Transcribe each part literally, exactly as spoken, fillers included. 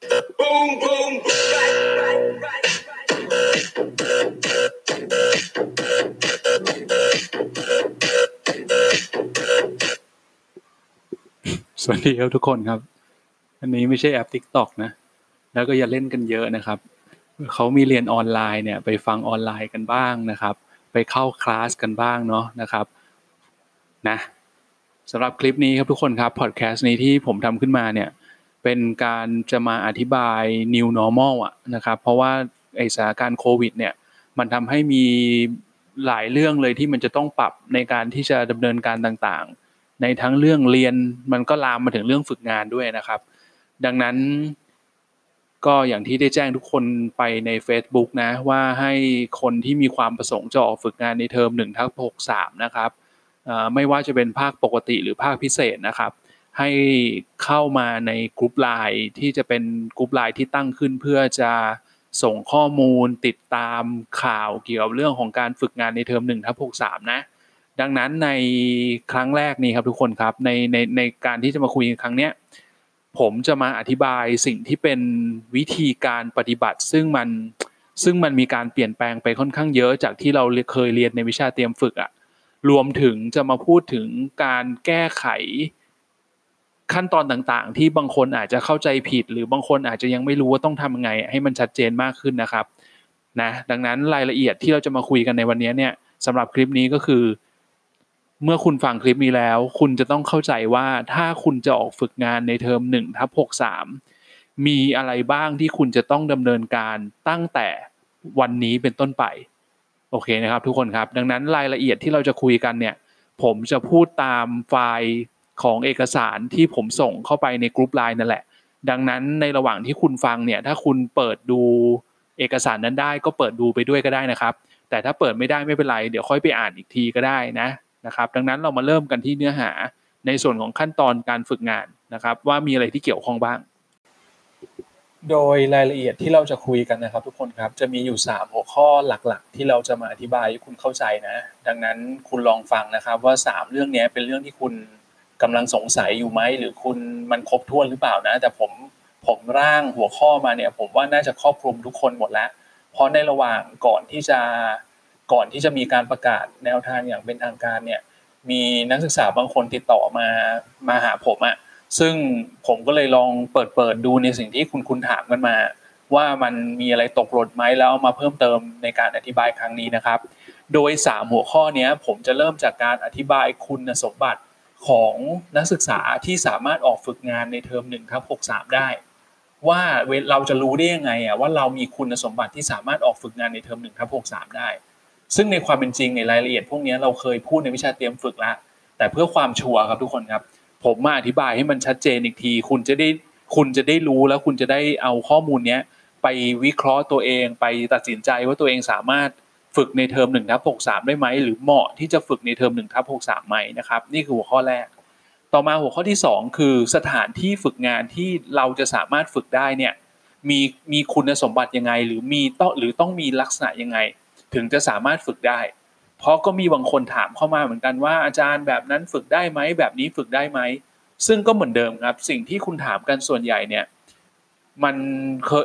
Boom, boom, right, right, right, right. สวัสดีครับทุกคนครับอันนี้ไม่ใช่แอป TikTok นะแล้วก็อย่าเล่นกันเยอะนะครับเขามีเรียนออนไลน์เนี่ยไปฟังออนไลน์กันบ้างนะครับไปเข้าคลาสกันบ้างเนาะนะครับนะสำหรับคลิปนี้ครับทุกคนครับพอดแคสต์นี้ที่ผมทำขึ้นมาเนี่ยเป็นการจะมาอธิบาย new normal อ่ะนะครับเพราะว่าไอ้สถานการณ์โควิดเนี่ยมันทำให้มีหลายเรื่องเลยที่มันจะต้องปรับในการที่จะดำเนินการต่างๆในทั้งเรื่องเรียนมันก็ลามมาถึงเรื่องฝึกงานด้วยนะครับดังนั้นก็อย่างที่ได้แจ้งทุกคนไปใน Facebook นะว่าให้คนที่มีความประสงค์จะออกฝึกงานในเทอม หนึ่งทับหกสาม นะครับไม่ว่าจะเป็นภาคปกติหรือภาคพิเศษนะครับให้เข้ามาในกลุ่ม ไลน์ ที่จะเป็นกลุ่ม ไลน์ ที่ตั้งขึ้นเพื่อจะส่งข้อมูลติดตามข่าวเกี่ยวกับเรื่องของการฝึกงานในเทอม หนึ่งทับหกสาม นะดังนั้นในครั้งแรกนี้ครับทุกคนครับในในในการที่จะมาคุยกันครั้งเนี้ยผมจะมาอธิบายสิ่งที่เป็นวิธีการปฏิบัติซึ่งมันซึ่งมันมีการเปลี่ยนแปลงไปค่อนข้างเยอะจากที่เราเคยเรียนในวิชาเตรียมฝึกอ่ะรวมถึงจะมาพูดถึงการแก้ไขขั้นตอนต่างๆที่บางคนอาจจะเข้าใจผิดหรือบางคนอาจจะยังไม่รู้ว่าต้องทำยังไงให้มันชัดเจนมากขึ้นนะครับนะดังนั้นรายละเอียดที่เราจะมาคุยกันในวันนี้เนี่ยสำหรับคลิปนี้ก็คือเมื่อคุณฟังคลิปนี้แล้วคุณจะต้องเข้าใจว่าถ้าคุณจะออกฝึกงานในเทอม หนึ่งทับหกสาม มีอะไรบ้างที่คุณจะต้องดำเนินการตั้งแต่วันนี้เป็นต้นไปโอเคนะครับทุกคนครับดังนั้นรายละเอียดที่เราจะคุยกันเนี่ยผมจะพูดตามไฟล์ของเอกสารที่ผมส่งเข้าไปในกลุ่ม ไลน์ นั่นแหละดังนั้นในระหว่างที่คุณฟังเนี่ยถ้าคุณเปิดดูเอกสารนั้นได้ก็เปิดดูไปด้วยก็ได้นะครับแต่ถ้าเปิดไม่ได้ไม่เป็นไรเดี๋ยวค่อยไปอ่านอีกทีก็ได้นะนะครับดังนั้นเรามาเริ่มกันที่เนื้อหาในส่วนของขั้นตอนการฝึกงานนะครับว่ามีอะไรที่เกี่ยวข้องบ้างโดยรายละเอียดที่เราจะคุยกันนะครับทุกคนครับจะมีอยู่สามหัวข้อหลักๆที่เราจะมาอธิบายให้คุณเข้าใจนะดังนั้นคุณลองฟังนะครับว่าสามเรื่องนี้เป็นเรื่องที่คุณกำลังสงสัยอยู่ไหมหรือคุณมันครบถ้วนหรือเปล่านะแต่ผมผมร่างหัวข้อมาเนี่ยผมว่าน่าจะครอบคลุมทุกคนหมดแล้วเพราะในระหว่างก่อนที่จะก่อนที่จะมีการประกาศแนวทางอย่างเป็นทางการเนี่ยมีนักศึกษาบางคนติดต่อมามาหาผมอ่ะซึ่งผมก็เลยลองเปิดเปิดดูในสิ่งที่คุณคุณถามกันมาว่ามันมีอะไรตกหล่นไหมแล้วเอามาเพิ่มเติมในการอธิบายครั้งนี้นะครับโดยสามหัวข้อนี้ผมจะเริ่มจากการอธิบายคุณสมบัติของนักศึกษาที่สามารถออกฝึกงานในเทอม หนึ่งทับหกสาม ได้ว่าเราจะรู้ได้ยังไงอ่ะว่าเรามีคุณสมบัติที่สามารถออกฝึกงานในเทอม หนึ่งทับหกสาม ได้ซึ่งในความเป็นจริงในรายละเอียดพวกนี้เราเคยพูดในวิชาเตรียมฝึกแล้วแต่เพื่อความชัวร์ครับทุกคนครับผมมาอธิบายให้มันชัดเจนอีกทีคุณจะได้คุณจะได้รู้แล้วคุณจะได้เอาข้อมูลเนี้ยไปวิเคราะห์ตัวเองไปตัดสินใจว่าตัวเองสามารถฝึกในเทอม หนึ่งทับหกสาม ได้ไหมหรือเหมาะที่จะฝึกในเทอม หนึ่งทับหกสาม ไหมนะครับนี่คือหัวข้อแรกต่อมาหัวข้อที่สองคือสถานที่ฝึกงานที่เราจะสามารถฝึกได้เนี่ยมีมีคุณสมบัติยังไงหรือมีต้องหรือต้องมีลักษณะยังไงถึงจะสามารถฝึกได้เพราะก็มีบางคนถามเข้ามาเหมือนกันว่าอาจารย์แบบนั้นฝึกได้ไหมแบบนี้ฝึกได้ไหมซึ่งก็เหมือนเดิมครับสิ่งที่คุณถามกันส่วนใหญ่เนี่ยมัน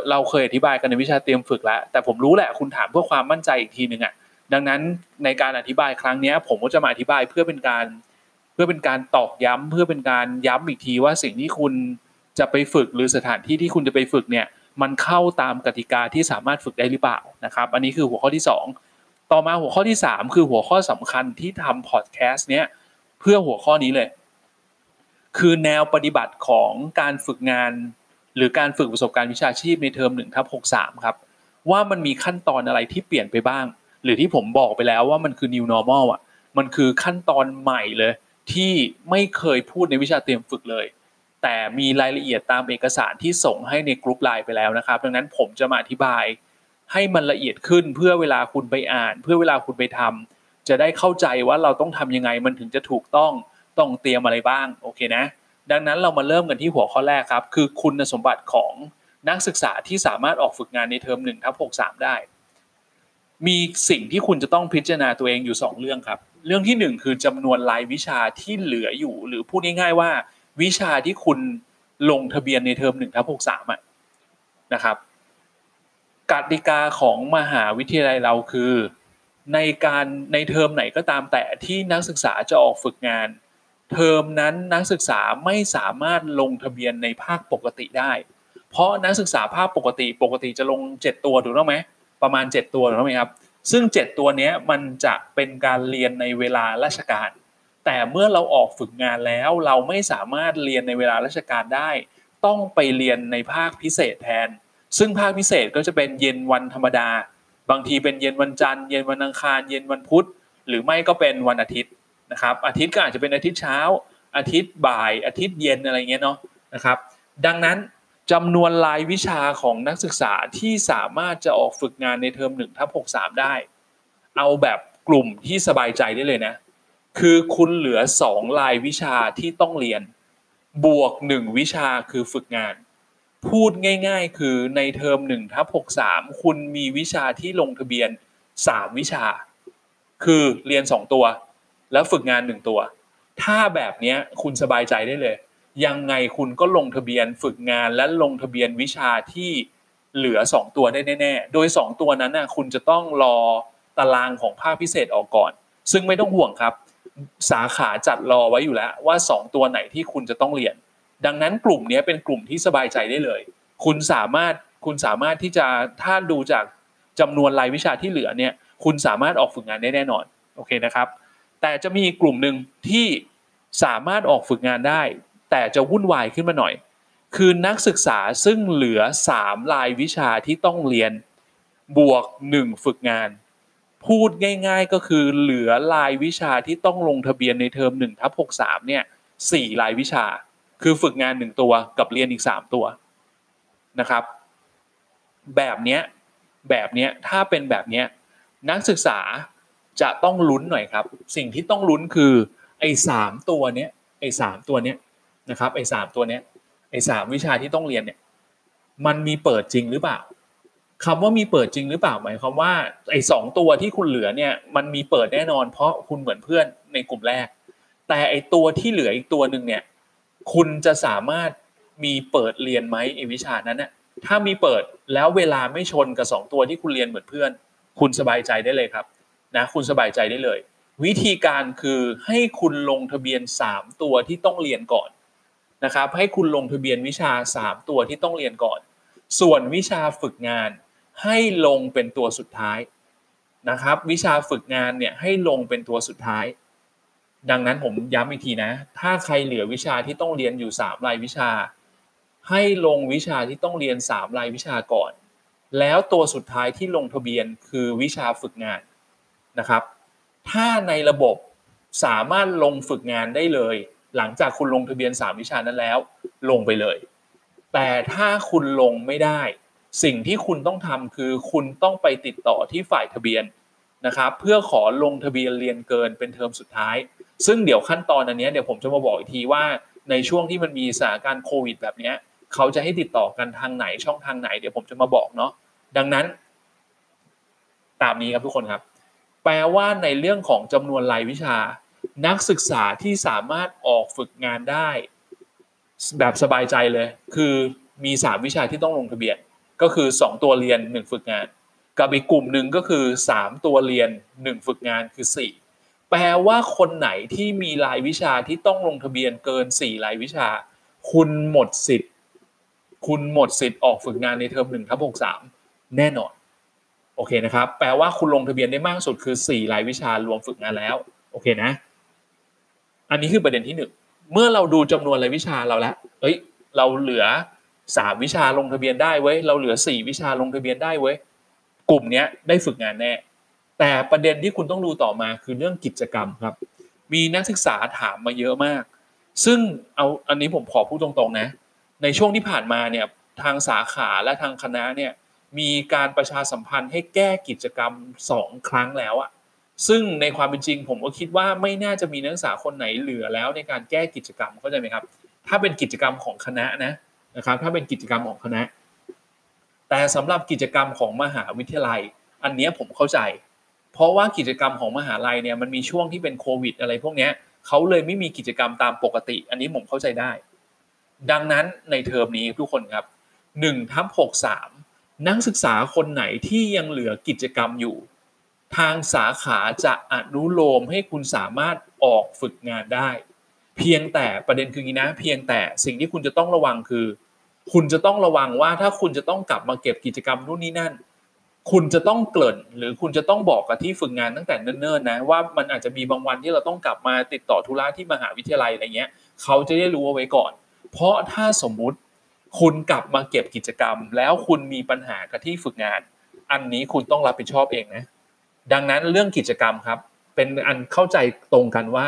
เราเคยอธิบายกันในวิชาเตรียมฝึกแล้วแต่ผมรู้แหละคุณถามเพื่อความมั่นใจอีกทีนึงอ่ะดังนั้นในการอธิบายครั้งนี้ผมก็จะมาอธิบายเพื่อเป็นการเพื่อเป็นการตอกย้ำเพื่อเป็นการย้ำอีกทีว่าสิ่งที่คุณจะไปฝึกหรือสถานที่ที่คุณจะไปฝึกเนี่ยมันเข้าตามกติกาที่สามารถฝึกได้หรือเปล่านะครับอันนี้คือหัวข้อที่สองต่อมาหัวข้อที่สามคือหัวข้อสำคัญที่ทำพอดแคสต์เนี้ยเพื่อหัวข้อนี้เลยคือแนวปฏิบัติของการฝึกงานหรือการฝึกประสบการณ์วิชาชีพในเทอม หนึ่งทับหกสาม ครับว่ามันมีขั้นตอนอะไรที่เปลี่ยนไปบ้างหรือที่ผมบอกไปแล้วว่ามันคือ new normal อ่ะมันคือขั้นตอนใหม่เลยที่ไม่เคยพูดในวิชาเตรียมฝึกเลยแต่มีรายละเอียดตามเอกสารที่ส่งให้ในกลุ่ม ไลน์ ไปแล้วนะครับดังนั้นผมจะมาอธิบายให้มันละเอียดขึ้นเพื่อเวลาคุณไปอ่านเพื่อเวลาคุณไปทำจะได้เข้าใจว่าเราต้องทำยังไงมันถึงจะถูกต้องต้องเตรียมอะไรบ้างโอเคนะดังนั้นเรามาเริ่มกันที่หัวข้อแรกครับคือคุณสมบัติของนักศึกษาที่สามารถออกฝึกงานในเทอม หนึ่งทับหกสาม ได้มีสิ่งที่คุณจะต้องพิจารณาตัวเองอยู่สองเรื่องครับเรื่องที่หนึ่งคือจำนวนรายวิชาที่เหลืออยู่หรือพูดง่ายๆว่าวิชาที่คุณลงทะเบียนในเทอม หนึ่งทับหกสาม อ่ะ นะครับกติกาของมหาวิทยาลัยเราคือในการในเทอมไหนก็ตามแต่ที่นักศึกษาจะออกฝึกงานเทอมนั้นนักศึกษาไม่สามารถลงทะเบียนในภาคปกติได้เพราะนักศึกษาภาคปกติปกติจะลงเจ็ดตัวถูกต้องไหมประมาณเจ็ดตัวถูกต้องไหมครับซึ่งเจ็ดตัวนี้มันจะเป็นการเรียนในเวลาราชการแต่เมื่อเราออกฝึกงานแล้วเราไม่สามารถเรียนในเวลาราชการได้ต้องไปเรียนในภาคพิเศษแทนซึ่งภาคพิเศษก็จะเป็นเย็นวันธรรมดาบางทีเป็นเย็นวันจันทร์เย็นวันอังคารเย็นวันพุธหรือไม่ก็เป็นวันอาทิตย์นะครับอาทิตย์ก็อาจจะเป็นอาทิตย์เช้าอาทิตย์บ่ายอาทิตย์เย็นอะไรเงี้ยเนาะนะครับดังนั้นจำนวนรายวิชาของนักศึกษาที่สามารถจะออกฝึกงานในเทอม หนึ่งทับหกสาม ได้เอาแบบกลุ่มที่สบายใจได้เลยนะคือคุณเหลือสองรายวิชาที่ต้องเรียนบวกหนึ่งวิชาคือฝึกงานพูดง่ายๆคือในเทอม หนึ่งทับหกสาม คุณมีวิชาที่ลงทะเบียนสามวิชาคือเรียนสองตัวแล้วฝึกงานหนึ่งตัวถ้าแบบนี้คุณสบายใจได้เลยยังไงคุณก็ลงทะเบียนฝึกงานและลงทะเบียนวิชาที่เหลือสองตัวได้แน่ๆโดยสองตัวนั้นน่ะคุณจะต้องรอตารางของภาคพิเศษออกก่อนซึ่งไม่ต้องห่วงครับสาขาจัดรอไว้อยู่แล้วว่าสองตัวไหนที่คุณจะต้องเรียนดังนั้นกลุ่มนี้เป็นกลุ่มที่สบายใจได้เลยคุณสามารถคุณสามารถที่จะถ้าดูจากจำนวนรายวิชาที่เหลือเนี่ยคุณสามารถออกฝึกงานได้แน่นอนโอเคนะครับแต่จะมีกลุ่มหนึ่งที่สามารถออกฝึกงานได้แต่จะวุ่นวายขึ้นมาหน่อยคือนักศึกษาซึ่งเหลือสามรายวิชาที่ต้องเรียนบวกหนึ่งฝึกงานพูดง่ายๆก็คือเหลือรายวิชาที่ต้องลงทะเบียนในเทอม หนึ่งทับหกสาม เนี่ยสี่รายวิชาคือฝึกงานหนึ่งตัวกับเรียนอีกสามตัวนะครับแบบเนี้ยแบบเนี้ยถ้าเป็นแบบเนี้ยนักศึกษาจะต้องลุ้นหน่อยครับสิ่งที่ต้องลุ้นคือไอ้สามตัวเนี้ยไอ้สามตัวเนี้ยนะครับไอ้สามตัวเนี้ยไอ้สามวิชาที่ต้องเรียนเนี่ยมันมีเปิดจริงหรือเปล่าคำว่ามีเปิดจริงหรือเปล่าหมายความว่าไอ้สองตัวที่คุณเหลือเนี่ยมันมีเปิดแน่นอนเพราะคุณเหมือนเพื่อนในกลุ่มแรกแต่ไอ้ตัวที่เหลืออีกตัวหนึ่งเนี่ยคุณจะสามารถมีเปิดเรียนไหมไอ้วิชานั้นเนี่ยถ้ามีเปิดแล้วเวลาไม่ชนกับสองตัวที่คุณเรียนเหมือนเพื่อนคุณสบายใจได้เลยครับนะคุณสบายใจได้เลยวิธีการคือให้คุณลงทะเบียนสามตัวที่ต้องเรียนก่อนนะครับให้คุณลงทะเบียนวิชาสามตัวที่ต้องเรียนก่อนส่วนวิชาฝึกงานให้ลงเป็นตัวสุดท้ายนะครับวิชาฝึกงานเนี่ยให้ลงเป็นตัวสุดท้ายดังนั้นผมย้ำอีกทีนะถ้าใครเหลือวิชาที่ต้องเรียนอยู่สามรายวิชาให้ลงวิชาที่ต้องเรียนสามรายวิชาก่อนแล้วตัวสุดท้ายที่ลงทะเบียนคือวิชาฝึกงานนะครับถ้าในระบบสามารถลงฝึกงานได้เลยหลังจากคุณลงทะเบียนสามวิชานั้นแล้วลงไปเลยแต่ถ้าคุณลงไม่ได้สิ่งที่คุณต้องทำคือคุณต้องไปติดต่อที่ฝ่ายทะเบียนนะครับเพื่อขอลงทะเบียนเรียนเกินเป็นเทอมสุดท้ายซึ่งเดี๋ยวขั้นตอนอันนี้เดี๋ยวผมจะมาบอกอีกทีว่าในช่วงที่มันมีสถานการณ์โควิดแบบนี้เขาจะให้ติดต่อกันทางไหนช่องทางไหนเดี๋ยวผมจะมาบอกเนาะดังนั้นตามนี้ครับทุกคนครับแปลว่าในเรื่องของจำนวนรายวิชานักศึกษาที่สามารถออกฝึกงานได้แบบสบายใจเลยคือมีสามวิชาที่ต้องลงทะเบียนก็คือสองตัวเรียนหนึ่งฝึกงานกับอีกกลุ่มหนึ่งก็คือสามตัวเรียนหนึ่งฝึกงานคือสี่แปลว่าคนไหนที่มีรายวิชาที่ต้องลงทะเบียนเกินสี่รายวิชาคุณหมดสิทธิ์คุณหมดสิทธิ์ออกฝึกงานในเทอม หนึ่งทับหกสาม แน่นอนโอเคนะครับแปลว่าคุณลงทะเบียนได้มากสุดคือสี่รายวิชารวมฝึกงานแล้วโอเคนะอันนี้คือประเด็นที่หนึ่งเมื่อเราดูจำนวนรายวิชาเราแล้วเอ้ยเราเหลือสามวิชาลงทะเบียนได้เว้ยเราเหลือสี่วิชาลงทะเบียนได้เว้ยกลุ่มเนี้ยได้ฝึกงานแน่แต่ประเด็นที่คุณต้องดูต่อมาคือเรื่องกิจกรรมครับมีนักศึกษาถามมาเยอะมากซึ่งเอาอันนี้ผมขอพูดตรงๆนะในช่วงที่ผ่านมาเนี่ยทางสาขาและทางคณะเนี่ยมีการประชาสัมพันธ์ให้แก้กิจกรรมสองครั้งแล้วอะซึ่งในความเป็นจริงผมก็คิดว่าไม่น่าจะมีนักศึกษาคนไหนเหลือแล้วในการแก้กิจกรรมเข้าใจไหมครับถ้าเป็นกิจกรรมของคณะนะนะครับถ้าเป็นกิจกรรมของคณะแต่สำหรับกิจกรรมของมหาวิทยาลัยอันนี้ผมเข้าใจเพราะว่ากิจกรรมของมหาลัยเนี่ยมันมีช่วงที่เป็นโควิดอะไรพวกนี้เขาเลยไม่มีกิจกรรมตามปกติอันนี้ผมเข้าใจได้ดังนั้นในเทอมนี้ทุกคนครับ หนึ่งทับหกสาม นักศึกษาคนไหนที่ยังเหลือกิจกรรมอยู่ทางสาขาจะอนุโลมให้คุณสามารถออกฝึกงานได้เพียงแต่ประเด็นคืองี้นะเพียงแต่สิ่งที่คุณจะต้องระวังคือคุณจะต้องระวังว่าถ้าคุณจะต้องกลับมาเก็บกิจกรรมนู่นนี่นั่นคุณจะต้องเกริ่นหรือคุณจะต้องบอกกับที่ฝึกงานตั้งแต่เนิ่นๆนะว่ามันอาจจะมีบางวันที่เราต้องกลับมาติดต่อธุระที่มหาวิทยาลัยอะไรเงี้ยเขาจะได้รู้เอาไว้ก่อนเพราะถ้าสมมุติคุณกลับมาเก็บกิจกรรมแล้วคุณมีปัญหากับที่ฝึกงานอันนี้คุณต้องรับผิดชอบเองนะดังนั้นเรื่องกิจกรรมครับเป็นอันเข้าใจตรงกันว่า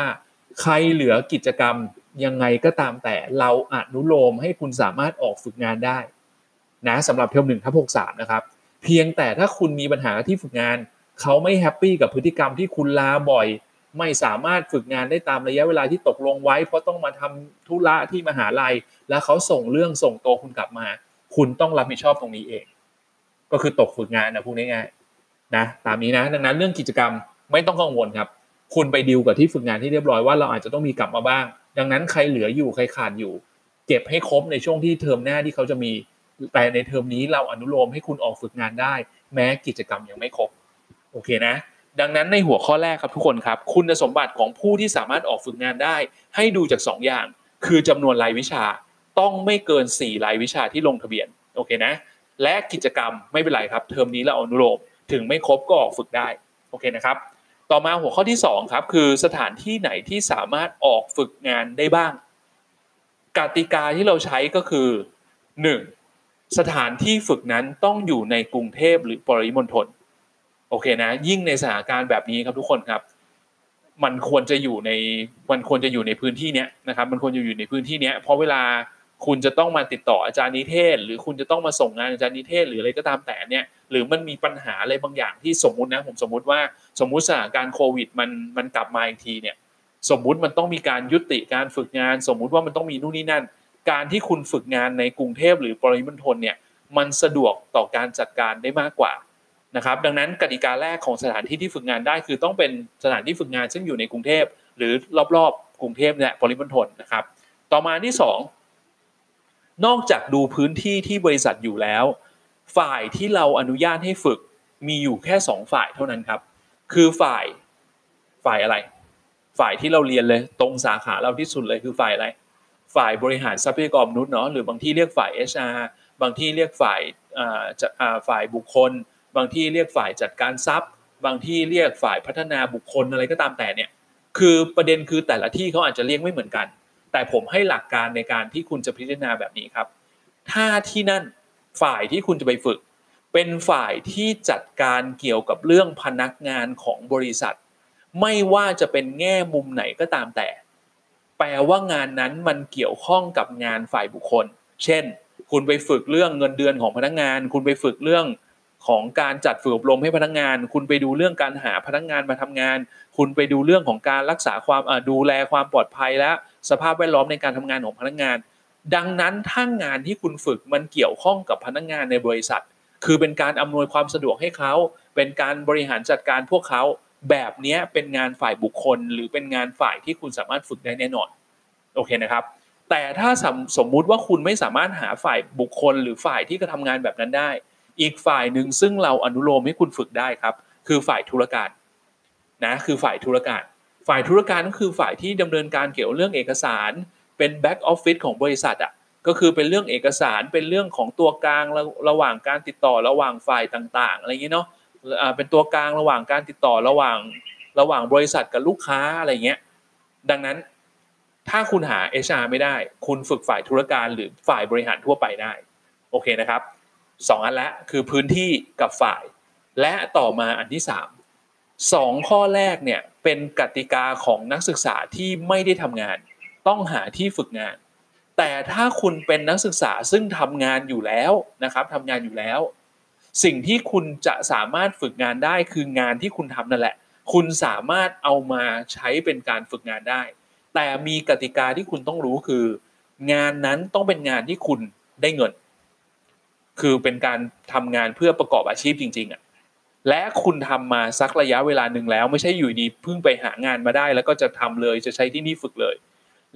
ใครเหลือกิจกรรมยังไงก็ตามแต่เราอนุโลมให้คุณสามารถออกฝึกงานได้นะสำหรับเทอม หนึ่งทับหกสาม นะครับเพียงแต่ถ้าคุณมีปัญหาที่ฝึกงานเขาไม่แฮปปี้กับพฤติกรรมที่คุณลาบ่อยไม่สามารถฝึกงานได้ตามระยะเวลาที่ตกลงไว้เพราะต้องมาทำธุระที่มหาลัยแล้วเขาส่งเรื่องส่งตัวคุณกลับมาคุณต้องรับผิดชอบตรงนี้เองก็คือตกฝึกงานนะพูดง่ายๆนะตามนี้นะดังนั้นเรื่องกิจกรรมไม่ต้องกังวลครับคุณไปดีลกับที่ฝึกงานที่เรียบร้อยว่าเราอาจจะต้องมีกลับมาบ้างดังนั้นใครเหลืออยู่ใครขาดอยู่เก็บให้ครบในช่วงที่เทอมหน้าที่เขาจะมีแต่ในเทอมนี้เราอนุโลมให้คุณออกฝึกงานได้แม้กิจกรรมยังไม่ครบโอเคนะดังนั้นในหัวข้อแรกครับทุกคนครับคุณสมบัติของผู้ที่สามารถออกฝึกงานได้ให้ดูจากสองอย่างคือจำนวนรายวิชาต้องไม่เกินสี่รายวิชาที่ลงทะเบียนโอเคนะและกิจกรรมไม่เป็นไรครับเทอมนี้เราอนุโลมถึงไม่ครบก็ออกฝึกได้โอเคนะครับต่อมาหัวข้อที่สองครับคือสถานที่ไหนที่สามารถออกฝึกงานได้บ้างกติกาที่เราใช้ก็คือหนึ่งสถานที่ฝึกนั้นต้องอยู่ในกรุงเทพหรือปริมณฑลโอเคนะยิ่งในสถานการณ์แบบนี้ครับทุกคนครับมันควรจะอยู่ในมันควรจะอยู่ในพื้นที่เนี้ยนะครับมันควรจะอยู่ในพื้นที่เนี้ยเพราะเวลาคุณจะต้องมาติดต่ออาจารย์นิเทศหรือคุณจะต้องมาส่งงานอาจารย์นิเทศหรืออะไรก็ตามแต่เนี่ยหรือมันมีปัญหาอะไรบางอย่างที่สมมุตินะผมสมมุติว่าสมมุติสถานการณ์โควิดมันมันกลับมาอีกทีเนี่ยสมมุติมันต้องมีการยุติการฝึกงานสมมุติว่ามันต้องมีนู่นนี่นั่นการที่คุณฝึกงานในกรุงเทพหรือปริมณฑลเนี่ยมันสะดวกต่อการจัดการได้มากกว่านะครับดังนั้นกติกาแรกของสถานที่ที่ฝึกงานได้คือต้องเป็นสถานที่ฝึกงานซึ่งอยู่ในกรุงเทพหรือรอบๆกรุงเทพและปริมณฑลนะครับต่อมาที่สองนอกจากดูพื้นที่ที่บริษัทอยู่แล้วฝ่ายที่เราอนุญาตให้ฝึกมีอยู่แค่สองฝ่ายเท่านั้นครับคือฝ่ายฝ่ายอะไรฝ่ายที่เราเรียนเลยตรงสาขาเราที่สุดเลยคือฝ่ายอะไรฝ่ายบริหารทรัพยากรมนุษย์เนาะหรือบางที่เรียกฝ่าย เอช อาร์ บางที่เรียกฝ่ายอ่าจะอ่าฝ่ายบุคคลบางที่เรียกฝ่ายจัดการทรัพย์บางที่เรียกฝ่ายพัฒนาบุคคลอะไรก็ตามแต่เนี่ยคือประเด็นคือแต่ละที่เขาอาจจะเรียกไม่เหมือนกันแต่ผมให้หลักการในการที่คุณจะพิจารณาแบบนี้ครับถ้าที่นั่นฝ่ายที่คุณจะไปฝึกเป็นฝ่ายที่จัดการเกี่ยวกับเรื่องพนักงานของบริษัทไม่ว่าจะเป็นแง่มุมไหนก็ตามแต่แปลว่างานนั้นมันเกี่ยวข้องกับงานฝ่ายบุคคลเช่นคุณไปฝึกเรื่องเงินเดือนของพนักงานคุณไปฝึกเรื่องของการจัดฝึกอบรมให้พนักงานคุณไปดูเรื่องการหาพนักงานมาทำงานคุณไปดูเรื่องของการรักษาความดูแลความปลอดภัยและสภาพแวดล้อมในการทำงานของพนักงานดังนั้นถ้างานที่คุณฝึกมันเกี่ยวข้องกับพนักงานในบริษัทคือเป็นการอำนวยความสะดวกให้เขาเป็นการบริหารจัดการพวกเขาแบบนี้เป็นงานฝ่ายบุคคลหรือเป็นงานฝ่ายที่คุณสามารถฝึกได้แน่นอนโอเคนะครับแต่ถ้าสมมุติว่าคุณไม่สามารถหาฝ่ายบุคคลหรือฝ่ายที่กระทำงานแบบนั้นได้อีกฝ่ายหนึ่งซึ่งเราอนุโลมให้คุณฝึกได้ครับคือฝ่ายธุรการนะคือฝ่ายธุรการฝ่ายธุรการก็คือฝ่ายที่ดำเนินการเกี่ยวเรื่องเอกสารเป็นแบ็กออฟฟิศของบริษัทอ่ะก็คือเป็นเรื่องเอกสารเป็นเรื่องของตัวกลางระหว่างการติดต่อระหว่างฝ่ายต่างๆอะไรอย่างนี้เนาะเป็นตัวกลางระหว่างการติดต่อระหว่างระหว่างบริษัทกับลูกค้าอะไรเงี้ยดังนั้นถ้าคุณหา เอช อาร์ ไม่ได้คุณฝึกฝ่ายธุรการหรือฝ่ายบริหารทั่วไปได้โอเคนะครับสองอันละคือพื้นที่กับฝ่ายและต่อมาอันที่สามสองข้อแรกเนี่ยเป็นกติกาของนักศึกษาที่ไม่ได้ทำงานต้องหาที่ฝึกงานแต่ถ้าคุณเป็นนักศึกษาซึ่งทำงานอยู่แล้วนะครับทำงานอยู่แล้วสิ่งที่คุณจะสามารถฝึกงานได้คืองานที่คุณทำนั่นแหละคุณสามารถเอามาใช้เป็นการฝึกงานได้แต่มีกติกาที่คุณต้องรู้คืองานนั้นต้องเป็นงานที่คุณได้เงินคือเป็นการทำงานเพื่อประกอบอาชีพจริงๆอ่ะและคุณทำมาสักระยะเวลาหนึ่งแล้วไม่ใช่อยู่ดีเพิ่งไปหางานมาได้แล้วก็จะทำเลยจะใช้ที่นี่ฝึกเลย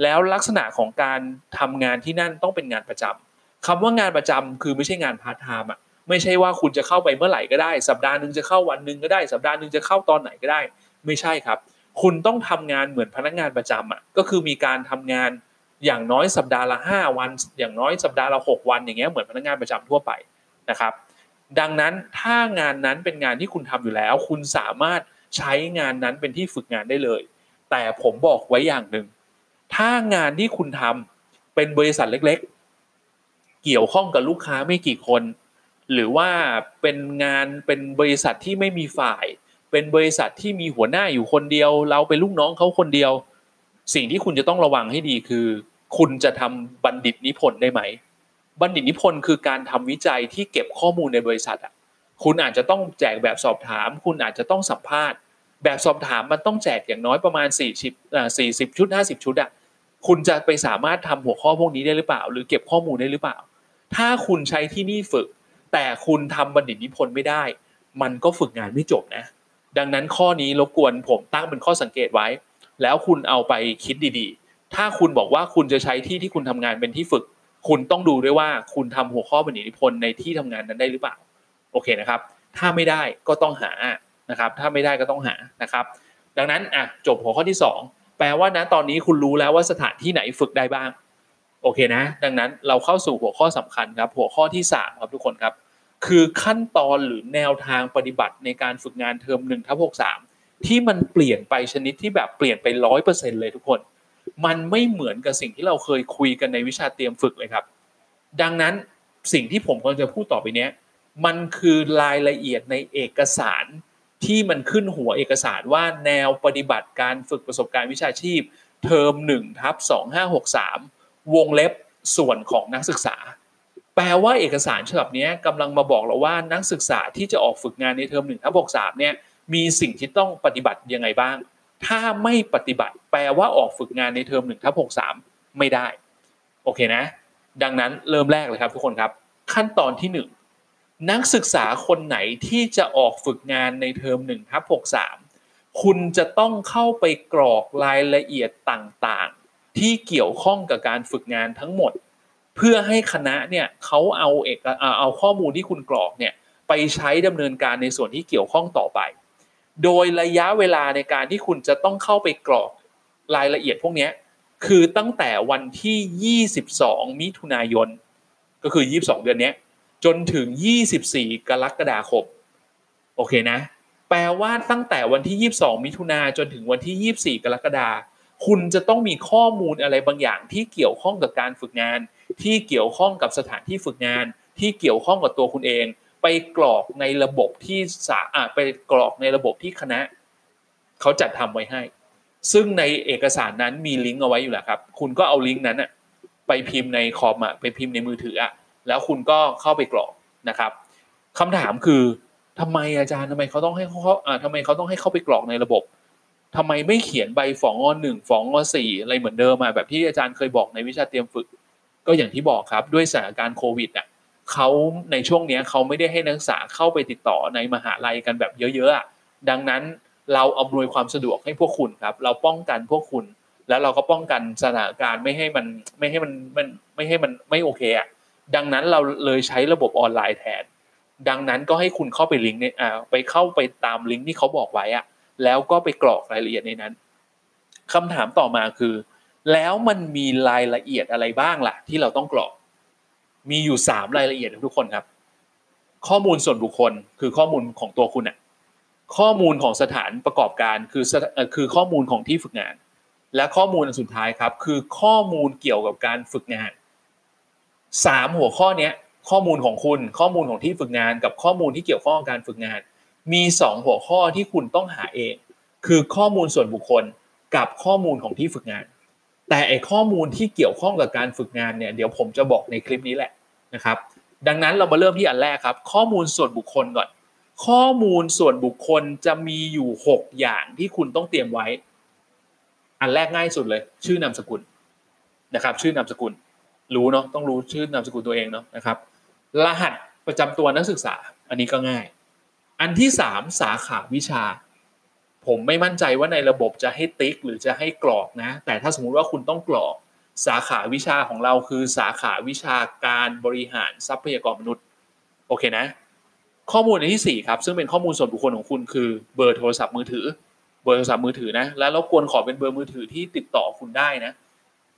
แล้วลักษณะของการทำงานที่นั่นต้องเป็นงานประจำ คำว่างานประจำคือไม่ใช่งานพาร์ทไทม์อ่ะไม่ใช่ว่าคุณจะเข้าไปเมื่อไหร่ก็ได้สัปดาห์นึงจะเข้าวันนึงก็ได้สัปดาห์นึงจะเข้าตอนไหนก็ได้ไม่ใช่ครับคุณต้องทำงานเหมือนพนักงานประจำอ่ะก็คือมีการทำงานอย่างน้อยสัปดาห์ละห้าวันอย่างน้อยสัปดาห์ละหกวันอย่างเงี้ยเหมือนพนักงานประจำทั่วไปนะครับดังนั้นถ้างานนั้นเป็นงานที่คุณทำอยู่แล้วคุณสามารถใช้งานนั้นเป็นที่ฝึกงานได้เลยแต่ผมบอกไว้อย่างหนึ่งถ้างานที่คุณทำเป็นบริษัทเล็กๆเกี่ยวข้องกับลูกค้าไม่กี่คนหรือว่าเป็นงานเป็นบริษัทที่ไม่มีฝ่ายเป็นบริษัทที่มีหัวหน้าอยู่คนเดียวเราเป็นลูกน้องเขาคนเดียวสิ่งที่คุณจะต้องระวังให้ดีคือคุณจะทำบัณฑิตนิพนธ์ได้ไหมบัณฑิตนิพนธ์คือการทำวิจัยที่เก็บข้อมูลในบริษัทอ่ะคุณอาจจะต้องแจกแบบสอบถามคุณอาจจะต้องสัมภาษณ์แบบสอบถามมันต้องแจกอย่างน้อยประมาณสี่สิบชุดห้าสิบชุดอ่ะคุณจะไปสามารถทำหัวข้อพวกนี้ได้หรือเปล่าหรือเก็บข้อมูลได้หรือเปล่าถ้าคุณใช้ที่นี่ฝึกแต่คุณทำบัณฑิตนิพนธ์ไม่ได้มันก็ฝึกงานไม่จบนะดังนั้นข้อนี้รบกวนผมตั้งเป็นข้อสังเกตไว้แล้วคุณเอาไปคิดดีๆถ้าคุณบอกว่าคุณจะใช้ที่ที่คุณทำงานเป็นที่ฝึกคุณต้องดูด้วยว่าคุณทำหัวข้อบัณฑิตนิพนธ์ในที่ทำงานนั้นได้หรือเปล่าโอเคนะครับถ้าไม่ได้ก็ต้องหานะครับถ้าไม่ได้ก็ต้องหานะครับดังนั้นอ่ะจบหัวข้อที่สองแปลว่านะตอนนี้คุณรู้แล้วว่าสถานที่ไหนฝึกได้บ้างโอเคนะดังนั้นเราเข้าสู่หัวข้อสำคัญครับหัวข้อที่สามครับทุกคนครับคือขั้นตอนหรือแนวทางปฏิบัติในการฝึกงานเทอม หนึ่งทับหกสาม ที่มันเปลี่ยนไปชนิดที่แบบเปลี่ยนไป ร้อยเปอร์เซ็นต์ เลยทุกคนมันไม่เหมือนกับสิ่งที่เราเคยคุยกันในวิชาเตรียมฝึกเลยครับดังนั้นสิ่งที่ผมกำลังจะพูดต่อไปเนี้ยมันคือรายละเอียดในเอกสารที่มันขึ้นหัวเอกสารว่าแนวปฏิบัติการฝึกประสบการณ์วิชาชีพเทอม หนึ่งทับสองห้าหกสาม วงเล็บส่วนของนักศึกษาแปลว่าเอกสารฉบับนี้กำลังมาบอกเราว่านักศึกษาที่จะออกฝึกงานในเทอม หนึ่งทับหกสาม เนี่ยมีสิ่งที่ต้องปฏิบัติยังไงบ้างถ้าไม่ปฏิบัติแปลว่าออกฝึกงานในเทอม หนึ่งทับหกสาม ไม่ได้โอเคนะดังนั้นเริ่มแรกเลยครับทุกคนครับขั้นตอนที่หนึ่งนักศึกษาคนไหนที่จะออกฝึกงานในเทอม หนึ่งทับหกสาม คุณจะต้องเข้าไปกรอกรายละเอียดต่างๆที่เกี่ยวข้องกับการฝึกงานทั้งหมดเพื่อให้คณะเนี่ยเขาเอาเอกเอาข้อมูลที่คุณกรอกเนี่ยไปใช้ดำเนินการในส่วนที่เกี่ยวข้องต่อไปโดยระยะเวลาในการที่คุณจะต้องเข้าไปกรอกรายละเอียดพวกนี้คือตั้งแต่วันที่ยี่สิบสองมิถุนายนก็คือยี่สิบสองเดือนนี้จนถึงยี่สิบสี่กรกฎาคมโอเคนะแปลว่าตั้งแต่วันที่ยี่สิบสองมิถุนาจนถึงวันที่ยี่สิบสี่กรกฎาคมคุณจะต้องมีข้อมูลอะไรบางอย่างที่เกี่ยวข้องกับการฝึกงานที่เกี่ยวข้องกับสถานที่ฝึกงานที่เกี่ยวข้องกับตัวคุณเองไปกรอกในระบบที่สาอ่าไปกรอกในระบบที่คณะเขาจัดทำไว้ให้ซึ่งในเอกสารนั้นมีลิงก์เอาไว้อยู่แล้วครับคุณก็เอาลิงก์นั้นอ่ะไปพิมพ์ในคอมอ่ะไปพิมพ์ในมือถืออ่ะแล้วคุณก็เข้าไปกรอกนะครับคำถามคือทำไมอาจารย์ทำไมเขาต้องให้เขาอ่าทำไมเขาต้องให้เข้าไปกรอกในระบบทำไมไม่เขียนใบฝองอหนึ่งฝองอสี่อะไรเหมือนเดิมมาแบบที่อาจารย์เคยบอกในวิชาเตรียมฝึกก็อย่างที่บอกครับด้วยสถานการณ์โควิดอ่ะเขาในช่วงนี้เขาไม่ได้ให้นักศึกษาเข้าไปติดต่อในมหาลัยกันแบบเยอะๆดังนั้นเราอำนวยความสะดวกให้พวกคุณครับเราป้องกันพวกคุณแล้วเราก็ป้องกันสถานการณ์ไม่ให้มันไม่ให้มันมันไม่ให้มันไม่โอเคอ่ะดังนั้นเราเลยใช้ระบบออนไลน์แทนดังนั้นก็ให้คุณเข้าไปลิงก์เนี่ยอ่าไปเข้าไปตามลิงก์ที่เขาบอกไว้อ่ะแล้วก็ไปกรอกรายละเอียดในนั้นคำถามต่อมาคือแล้วมันมีรายละเอียดอะไรบ้างล่ะที่เราต้องกรอกมีอยู่สามรายละเอียดทุกคนครับข้อมูลส่วนบุคคลคือข้อมูลของตัวคุณน่ะข้อมูลของสถานประกอบการคือคือข้อมูลของที่ฝึกงานและข้อมูลสุดท้ายครับคือข้อมูลเกี่ยวกับการฝึกงานสามหัวข้อเนี้ยข้อมูลของคุณข้อมูลของที่ฝึกงานกับข้อมูลที่เกี่ยวข้องกับการฝึกงานมีสองหัวข้อที่คุณต้องหาเองคือข้อมูลส่วนบุคคลกับข้อมูลของที่ฝึกงานแต่ไอ้ข้อมูลที่เกี่ยวข้องกับการฝึกงานเนี่ยเดี๋ยวผมจะบอกในคลิปนี้แหละนะครับดังนั้นเรามาเริ่มที่อันแรกครับข้อมูลส่วนบุคคลก่อนข้อมูลส่วนบุคคลจะมีอยู่หกอย่างที่คุณต้องเตรียมไว้อันแรกง่ายสุดเลยชื่อนามสกุลนะครับชื่อนามสกุลรู้เนาะต้องรู้ชื่อนามสกุลตัวเองเนาะนะครับรหัสประจำตัวนักศึกษาอันนี้ก็ง่ายอันที่สามสาขาวิชาผมไม่มั่นใจว่าในระบบจะให้ติ๊กหรือจะให้กรอกนะแต่ถ้าสมมุติว่าคุณต้องกรอก สาขาวิชาของเราคือสาขาวิชาการบริหารทรัพยากรมนุษย์โอเคนะข้อมูลในที่สี่ครับซึ่งเป็นข้อมูลส่วนบุคคลของคุณคือเบอร์โทรศัพท์มือถือเบอร์โทรศัพท์มือถือนะแล้วรบกวนขอเป็นเบอร์มือถือที่ติดต่อคุณได้นะ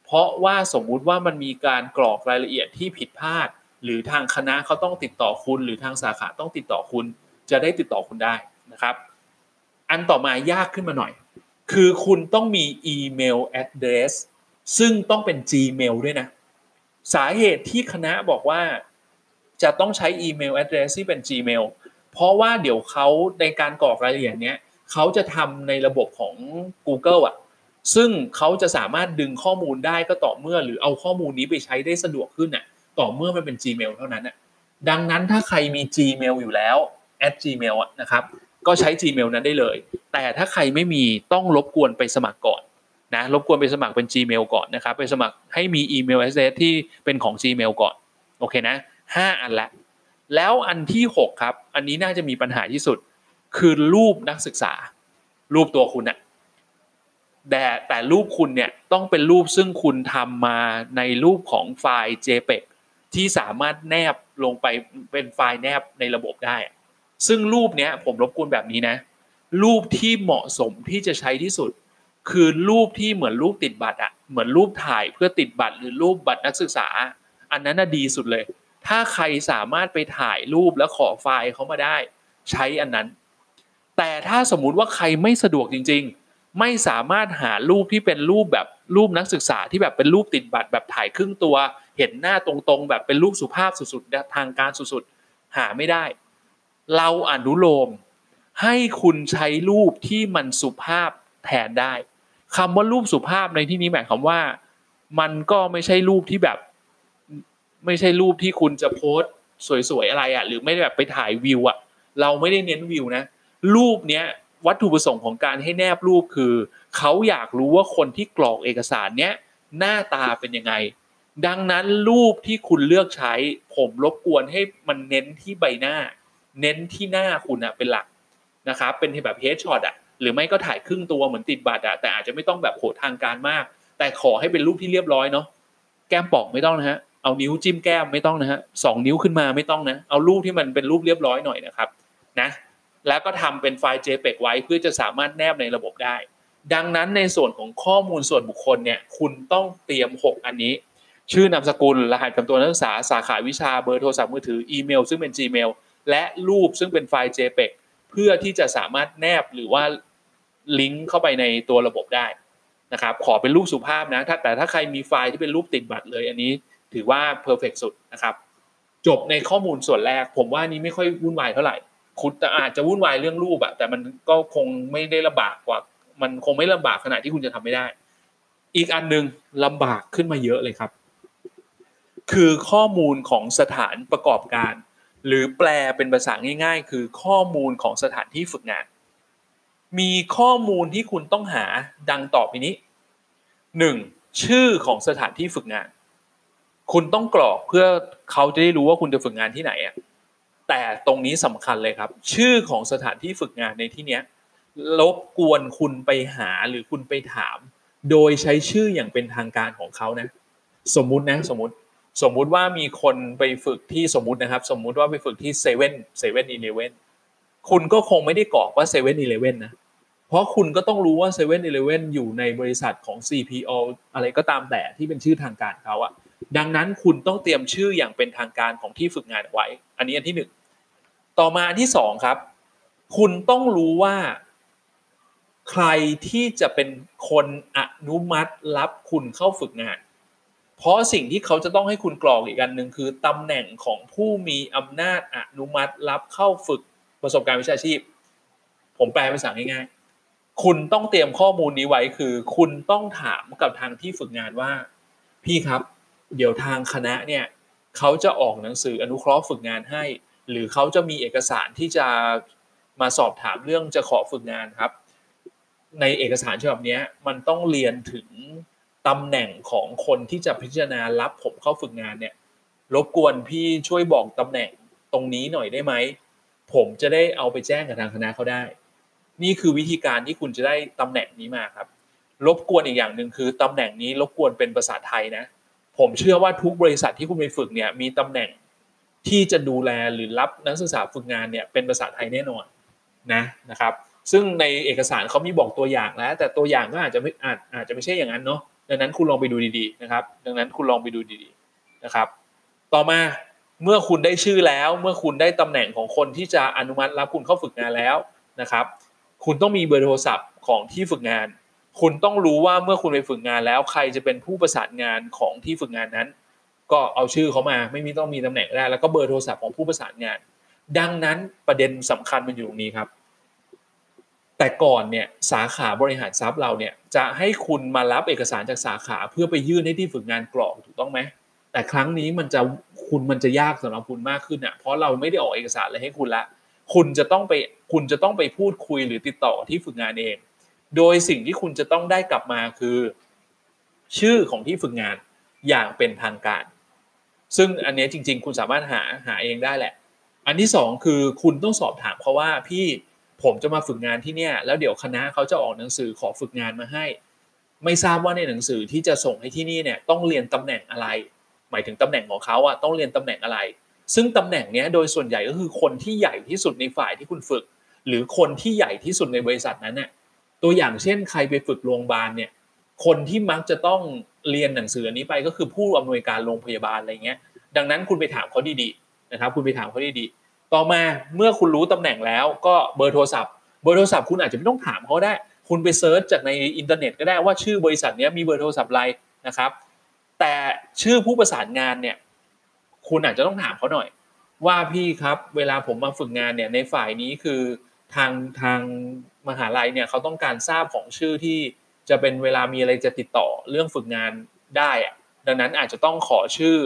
เพราะว่าสมมุติว่ามันมีการกรอกรายละเอียดที่ผิดพลาดหรือทางคณะเขาต้องติดต่อคุณหรือทางสาขาต้องติดต่อคุณจะได้ติดต่อคุณได้นะครับอันต่อมายากขึ้นมาหน่อยคือคุณต้องมีอีเมล address ซึ่งต้องเป็น Gmail ด้วยนะสาเหตุที่คณะบอกว่าจะต้องใช้อีเมล address ที่เป็น Gmail เพราะว่าเดี๋ยวเขาในการกรอกรายละเอียดเนี้ยเขาจะทำในระบบของ Google อ่ะซึ่งเขาจะสามารถดึงข้อมูลได้ก็ต่อเมื่อหรือเอาข้อมูลนี้ไปใช้ได้สะดวกขึ้นน่ะต่อเมื่อมันเป็น Gmail เท่านั้นน่ะดังนั้นถ้าใครมี Gmail อยู่แล้ว แอท จีเมล อ่ะนะครับก็ใช้ Gmail นั้นได้เลยแต่ถ้าใครไม่มีต้องรบกวนไปสมัครก่อนนะรบกวนไปสมัครเป็น Gmail ก่อนนะครับไปสมัครให้มีอีเมล address ที่เป็นของ Gmail ก่อนโอเคนะห้าอันละแล้วอันที่หกครับอันนี้น่าจะมีปัญหาที่สุดคือรูปนักศึกษารูปตัวคุณน่ะแต่แต่รูปคุณเนี่ยต้องเป็นรูปซึ่งคุณทำมาในรูปของไฟล์ เจ พี อี จี ที่สามารถแนบลงไปเป็นไฟล์แนบในระบบได้ซึ่งรูปเนี้ยผมรบกวนแบบนี้นะรูปที่เหมาะสมที่จะใช้ที่สุดคือรูปที่เหมือนรูปติดบัตรอ่ะเหมือนรูปถ่ายเพื่อติดบัตรหรือรูปบัตรนักศึกษาอันนั้นน่ะดีสุดเลยถ้าใครสามารถไปถ่ายรูปแล้วขอไฟล์เขามาได้ใช้อันนั้นแต่ถ้าสมมุติว่าใครไม่สะดวกจริงๆไม่สามารถหารูปที่เป็นรูปแบบรูปนักศึกษาที่แบบเป็นรูปติดบัตรแบบถ่ายครึ่งตัวเห็นหน้าตรงๆแบบเป็นรูปสุภาพสุดๆทางการสุดๆหาไม่ได้เราอนุโลมให้คุณใช้รูปที่มันสุภาพแทนได้คำว่ารูปสุภาพในที่นี้หมายความว่ามันก็ไม่ใช่รูปที่แบบไม่ใช่รูปที่คุณจะโพสต์สวยๆอะไรอ่ะหรือไม่ได้แบบไปถ่ายวิวอ่ะเราไม่ได้เน้นวิวนะรูปเนี้ยวัตถุประสงค์ของการให้แนบรูปคือเขาอยากรู้ว่าคนที่กรอกเอกสารเนี้ยหน้าตาเป็นยังไงดังนั้นรูปที่คุณเลือกใช้ผมรบกวนให้มันเน้นที่ใบหน้าเน้นที่หน้าคุณอ่ะเป็นหลักนะครับเป็นแบบเฮดช็อตอ่ะหรือไม่ก็ถ่ายครึ่งตัวเหมือนติดบัตรอ่ะแต่อาจจะไม่ต้องแบบโหดทางการมากแต่ขอให้เป็นรูปที่เรียบร้อยเนาะแก้มปอกไม่ต้องนะฮะเอานิ้วจิ้มแก้มไม่ต้องนะฮะสองนิ้วขึ้นมาไม่ต้องนะเอารูปที่มันเป็นรูปเรียบร้อยหน่อยนะครับนะแล้วก็ทำเป็นไฟล์ เจ พี อี จี ไว้เพื่อจะสามารถแนบในระบบได้ดังนั้นในส่วนของข้อมูลส่วนบุคคลเนี่ยคุณต้องเตรียมหกอันนี้ชื่อนามสกุลรหัสประจำตัวนักศึกษาสาขาวิชาเบอร์โทรศัพท์มือถืออีเมลซึ่งเป็น Gmail และรูปซึ่งเป็นไฟล์ เจ พี อี จี เพื่อที่จะสามารถแนบหรือว่าลิงก์เข้าไปในตัวระบบได้นะครับขอเป็นรูปสุภาพนะแต่ถ้าใครมีไฟล์ที่เป็นรูปติดบัตรเลยอันนี้ถือว่าเพอร์เฟกต์สุดนะครับจบในข้อมูลส่วนแรกผมว่านี้ไม่ค่อยวุ่นวายเท่าไหร่คุณอาจจะวุ่นวายเรื่องรูปอะแต่มันก็คงไม่ได้ลำบากกว่ามันคงไม่ลำบากขนาดที่คุณจะทำไม่ได้อีกอันนึงลำบากขึ้นมาเยอะเลยครับคือข้อมูลของสถานประกอบการหรือแปลเป็นภาษาง่ายๆคือข้อมูลของสถานที่ฝึกงานมีข้อมูลที่คุณต้องหาดังต่อไปนี้หนึ่งชื่อของสถานที่ฝึกงานคุณต้องกรอกเพื่อเขาจะได้รู้ว่าคุณจะฝึกงานที่ไหนอะแต่ตรงนี้สำคัญเลยครับชื่อของสถานที่ฝึกงานในที่เนี้ยรบกวนคุณไปหาหรือคุณไปถามโดยใช้ชื่ออย่างเป็นทางการของเขานะสมมุตินะสมมุติสมมุติว่ามีคนไปฝึกที่สมมุตินะครับสมมุติว่าไปฝึกที่เซเว่นเซเว่นอีเลฟเว่นคุณก็คงไม่ได้กรอกว่าเซเว่นอีเลฟเว่นนะเพราะคุณก็ต้องรู้ว่าเซเว่นอีเลฟเว่นอยู่ในบริษัทของ ซี พี โอ อะไรก็ตามแต่ที่เป็นชื่อทางการเขาอะดังนั้นคุณต้องเตรียมชื่ออย่างเป็นทางการของที่ฝึกงานไว้อันนี้อันที่หนึ่งต่อมาอันที่สองครับคุณต้องรู้ว่าใครที่จะเป็นคนอนุมัติรับคุณเข้าฝึกงานเพราะสิ่งที่เขาจะต้องให้คุณกรอกอีกอันหนึ่งคือตำแหน่งของผู้มีอำนาจอนุมัติรับเข้าฝึกประสบการณ์วิชาชีพผมแปลภาษาง่ายๆคุณต้องเตรียมข้อมูลนี้ไว้คือคุณต้องถามกับทางที่ฝึกงานว่าพี่ครับเดี๋ยวทางคณะเนี่ยเขาจะออกหนังสืออนุเคราะห์ฝึกงานให้หรือเขาจะมีเอกสารที่จะมาสอบถามเรื่องจะขอฝึกงานครับในเอกสารฉบับนี้มันต้องเรียนถึงตำแหน่งของคนที่จะพิจารณารับผมเข้าฝึกงานเนี่ยรบกวนพี่ช่วยบอกตำแหน่งตรงนี้หน่อยได้ไหมผมจะได้เอาไปแจ้งกับทางคณะเขาได้นี่คือวิธีการที่คุณจะได้ตำแหน่งนี้มาครับ รบกวนอีกอย่างหนึ่งคือตำแหน่งนี้รบกวนเป็นภาษาไทยนะผมเชื่อว่าทุกบริษัทที่คุณไปฝึกเนี่ยมีตำแหน่งที่จะดูแลหรือรับนักศึกษาฝึกงานเนี่ยเป็นภาษาไทยแน่นอนนะนะครับซึ่งในเอกสารเขามีบอกตัวอย่างแล้วแต่ตัวอย่างก็อาจจะไม่อาจอาจจะไม่ใช่อย่างนั้นเนาะดังนั้นคุณลองไปดูดีๆนะครับดังนั้นคุณลองไปดูดีๆนะครับต่อมาเมื่อคุณได้ชื่อแล้วเมื่อคุณได้ตำแหน่งของคนที่จะอนุมัติรับคุณเข้าฝึกงานแล้วนะครับคุณต้องมีเบอร์โทรศัพท์ของที่ฝึกงานคุณต้องรู้ว่าเมื่อคุณไปฝึกงานแล้วใครจะเป็นผู้ประสานงานของที่ฝึกงานนั้นก็เอาชื่อเขามาไม่มีต้องมีตำแหน่งได้แล้วก็เบอร์โทรศัพท์ของผู้ประสานงานดังนั้นประเด็นสำคัญมันอยู่ตรงนี้ครับแต่ก่อนเนี่ยสาขาบริหารทรัพย์เราเนี่ยจะให้คุณมารับเอกสารจากสาขาเพื่อไปยื่นให้ที่ฝึกงานกรอกถูกต้องไหมแต่ครั้งนี้มันจะคุณมันจะยากสำหรับคุณมากขึ้นอ่ะเพราะเราไม่ได้ออกเอกสารอะไรให้คุณละคุณจะต้องไปคุณจะต้องไปพูดคุยหรือติดต่อที่ฝึกงานเองโดยสิ่งที่คุณจะต้องได้กลับมาคือชื่อของที่ฝึกงานอย่างเป็นทางการซึ่งอันนี้จริงๆคุณสามารถหาหาเองได้แหละอันที่สองคือคุณต้องสอบถามเขาว่าพี่ผมจะมาฝึกงานที่เนี่ยแล้วเดี๋ยวคณะเขาจะออกหนังสือขอฝึกงานมาให้ไม่ทราบว่าในหนังสือที่จะส่งให้ที่นี่เนี่ยต้องเรียนตำแหน่งอะไรหมายถึงตำแหน่งของเขาอะต้องเรียนตำแหน่งอะไรซึ่งตำแหน่งเนี้ยโดยส่วนใหญ่ก็คือคนที่ใหญ่ที่สุดในฝ่ายที่คุณฝึกหรือคนที่ใหญ่ที่สุดในบริษัทนั้นเนี่ยตัวอย่างเช่นใครไปฝึกโรงพยาบาลเนี่ยคนที่มักจะต้องเรียนหนังสืออันนี้ไปก็คือผู้อำนวยการโรงพยาบาลอะไรเงี้ยดังนั้นคุณไปถามเขาดีๆนะครับคุณไปถามเขาดีๆต่อมาเมื่อคุณรู้ตำแหน่งแล้วก็เบอร์โทรศัพท์เบอร์โทรศัพท์คุณอาจจะไม่ต้องถามเขาได้คุณไปเซิร์ชจากในอินเทอร์เน็ตก็ได้ว่าชื่อบริษัทนี้มีเบอร์โทรศัพท์อะไรนะครับแต่ชื่อผู้ประสานงานเนี่ยคุณอาจจะต้องถามเขาหน่อยว่าพี่ครับเวลาผมมาฝึกงานเนี่ยในฝ่ายนี้คือทางทางมหาลัยเนี่ยเขาต้องการทราบของชื่อที่จะเป็นเวลามีอะไรจะติดต่อเรื่องฝึกงานได้อะดังนั้นอาจจะต้องขอชื่อ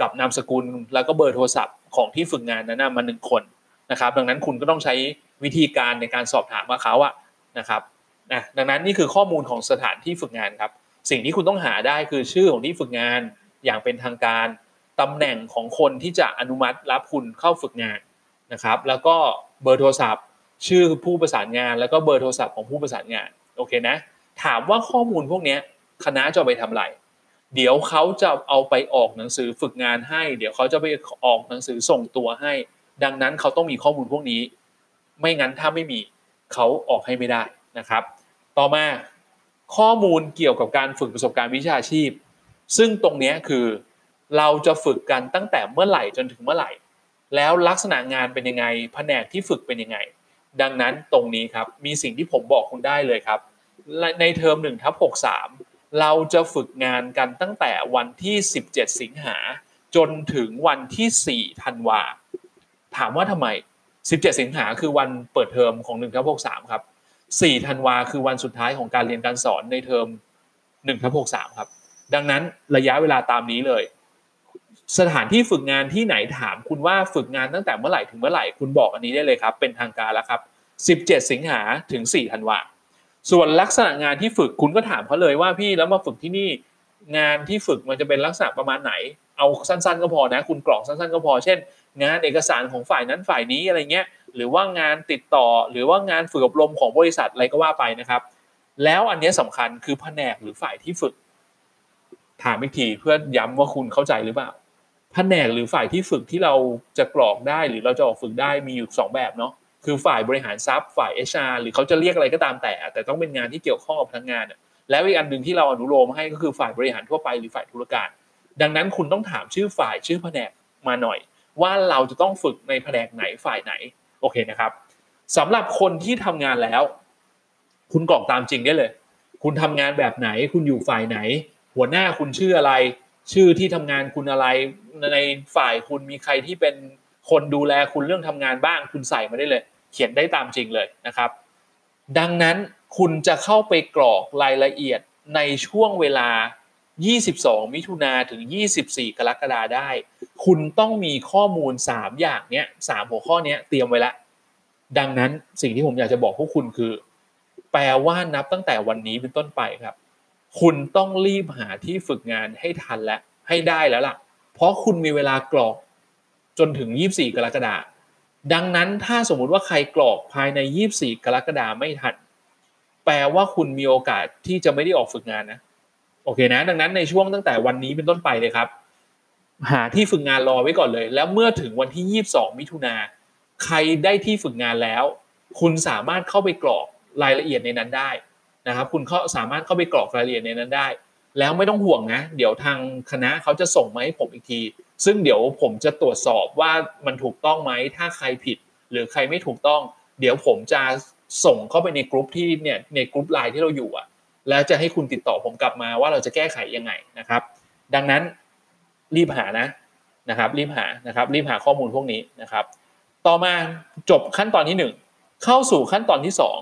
กับนามสกุลแล้วก็เบอร์โทรศัพท์ของที่ฝึกงานนั้นมาหนึ่งคนนะครับดังนั้นคุณก็ต้องใช้วิธีการในการสอบถามว่าเขาอะนะครับนะดังนั้นนี่คือข้อมูลของสถานที่ฝึกงานครับสิ่งที่คุณต้องหาได้คือชื่อของที่ฝึกงานอย่างเป็นทางการตำแหน่งของคนที่จะอนุมัติรับคุณเข้าฝึกงานนะครับแล้วก็เบอร์โทรศัพท์ชื่อผู้ประสานงานแล้วก็เบอร์โทรศัพท์ของผู้ประสานงานโอเคนะถามว่าข้อมูลพวกนี้คณะจะไปทำอะไรเดี๋ยวเขาจะเอาไปออกหนังสือฝึกงานให้เดี๋ยวเขาจะไปออกหนังสือส่งตัวให้ดังนั้นเขาต้องมีข้อมูลพวกนี้ไม่งั้นถ้าไม่มีเขาออกให้ไม่ได้นะครับต่อมาข้อมูลเกี่ยวกับการฝึกประสบการณ์วิชาชีพซึ่งตรงนี้คือเราจะฝึกกันตั้งแต่เมื่อไหร่จนถึงเมื่อไหร่แล้วลักษณะงานเป็นยังไงแผนกที่ฝึกเป็นยังไงดังนั้นตรงนี้ครับมีสิ่งที่ผมบอกคุณได้เลยครับในเทอม หนึ่งทับหกสาม เราจะฝึกงานกันตั้งแต่วันที่สิบเจ็ดสิงหาจนถึงวันที่สี่ธันวาถามว่าทำไมสิบเจ็ดสิงหาคือวันเปิดเทอมของ หนึ่งทับหกสาม ครับสี่ธันวาคือวันสุดท้ายของการเรียนการสอนในเทอม หนึ่งทับหกสาม ครับดังนั้นระยะเวลาตามนี้เลยสถานที่ฝึกงานที่ไหนถามคุณว่าฝึกงานตั้งแต่เมื่อไหร่ถึงเมื่อไหร่คุณบอกอันนี้ได้เลยครับเป็นทางการแล้วครับสิบเจ็ดสิงหาถึงสี่ธันวาส่วนลักษณะงานที่ฝึกคุณก็ถามเขาเลยว่าพี่แล้วมาฝึกที่นี่งานที่ฝึกมันจะเป็นลักษณะประมาณไหนเอาสั้นๆก็พอนะคุณกรอกสั้นๆก็พอเช่นงานเอกสารของฝ่ายนั้นฝ่ายนี้อะไรเงี้ยหรือว่างานติดต่อหรือว่างานฝึกอบรมของบริษัทอะไรก็ว่าไปนะครับแล้วอันนี้สำคัญคือแผนกหรือฝ่ายที่ฝึกถามอีกทีเพื่อย้ำว่าคุณเข้าใจหรือเปล่าแผนกหรือฝ่ายที่ฝึกที่เราจะกรอกได้หรือเราจะออกฝึกได้มีอยู่สองแบบเนาะคือฝ่ายบริหารทรัพย์ฝ่าย เอช อาร์ หรือเขาจะเรียกอะไรก็ตามแต่แต่ต้องเป็นงานที่เกี่ยวข้องกับพนักงานแล้วอีกอันหนึ่งที่เราอนุโลมให้ก็คือฝ่ายบริหารทั่วไปหรือฝ่ายธุรการดังนั้นคุณต้องถามชื่อฝ่ายชื่อแผนกมาหน่อยว่าเราจะต้องฝึกในแผนกไหนฝ่ายไหนโอเคนะครับสำหรับคนที่ทำงานแล้วคุณกรอกตามจริงได้เลยคุณทำงานแบบไหนคุณอยู่ฝ่ายไหนหัวหน้าคุณชื่ออะไรชื่อที่ทำงานคุณอะไรในฝ่ายคุณมีใครที่เป็นคนดูแลคุณเรื่องทำงานบ้างคุณใส่มาได้เลยเขียนได้ตามจริงเลยนะครับดังนั้นคุณจะเข้าไปกรอกรายละเอียดในช่วงเวลายี่สิบสองมิถุนาถึงยี่สิบสี่กรกฎาคมได้คุณต้องมีข้อมูลสามอย่างเนี้ยสามหัวข้อเนี้ยเตรียมไว้ละดังนั้นสิ่งที่ผมอยากจะบอกพวกคุณคือแปลว่านับตั้งแต่วันนี้เป็นต้นไปครับคุณต้องรีบหาที่ฝึกงานให้ทันและให้ได้แล้วล่ะเพราะคุณมีเวลากรอกจนถึงยี่สิบสี่กรกฎาคมดังนั้นถ้าสมมุติว่าใครกรอกภายในยี่สิบสี่กรกฎาคมไม่ทัน แปลว่าคุณมีโอกาสที่จะไม่ได้ออกฝึกงานนะโอเคนะดังนั้นในช่วงตั้งแต่วันนี้เป็นต้นไปเลยครับหาที่ฝึกงานรอไว้ก่อนเลยแล้วเมื่อถึงวันที่ยี่สิบสองมิถุนาใครได้ที่ฝึกงานแล้วคุณสามารถเข้าไปกรอกรายละเอียดในนั้นได้นะครับคุณเขาสามารถเข้าไปกรอกรายละเอียดในนั้นได้แล้วไม่ต้องห่วงนะเดี๋ยวทางคณะเขาจะส่งมาให้ผมอีกทีซึ่งเดี๋ยวผมจะตรวจสอบว่ามันถูกต้องไหมถ้าใครผิดหรือใครไม่ถูกต้องเดี๋ยวผมจะส่งเข้าไปในกลุ่มที่เนี่ยในกลุ่มไลน์ที่เราอยู่อ่ะแล้วจะให้คุณติดต่อผมกลับมาว่าเราจะแก้ไขยังไงนะครับดังนั้นรีบหานะนะครับรีบหานะครับรีบหาข้อมูลพวกนี้นะครับต่อมาจบขั้นตอนที่หนึ่งเข้าสู่ขั้นตอนที่สอง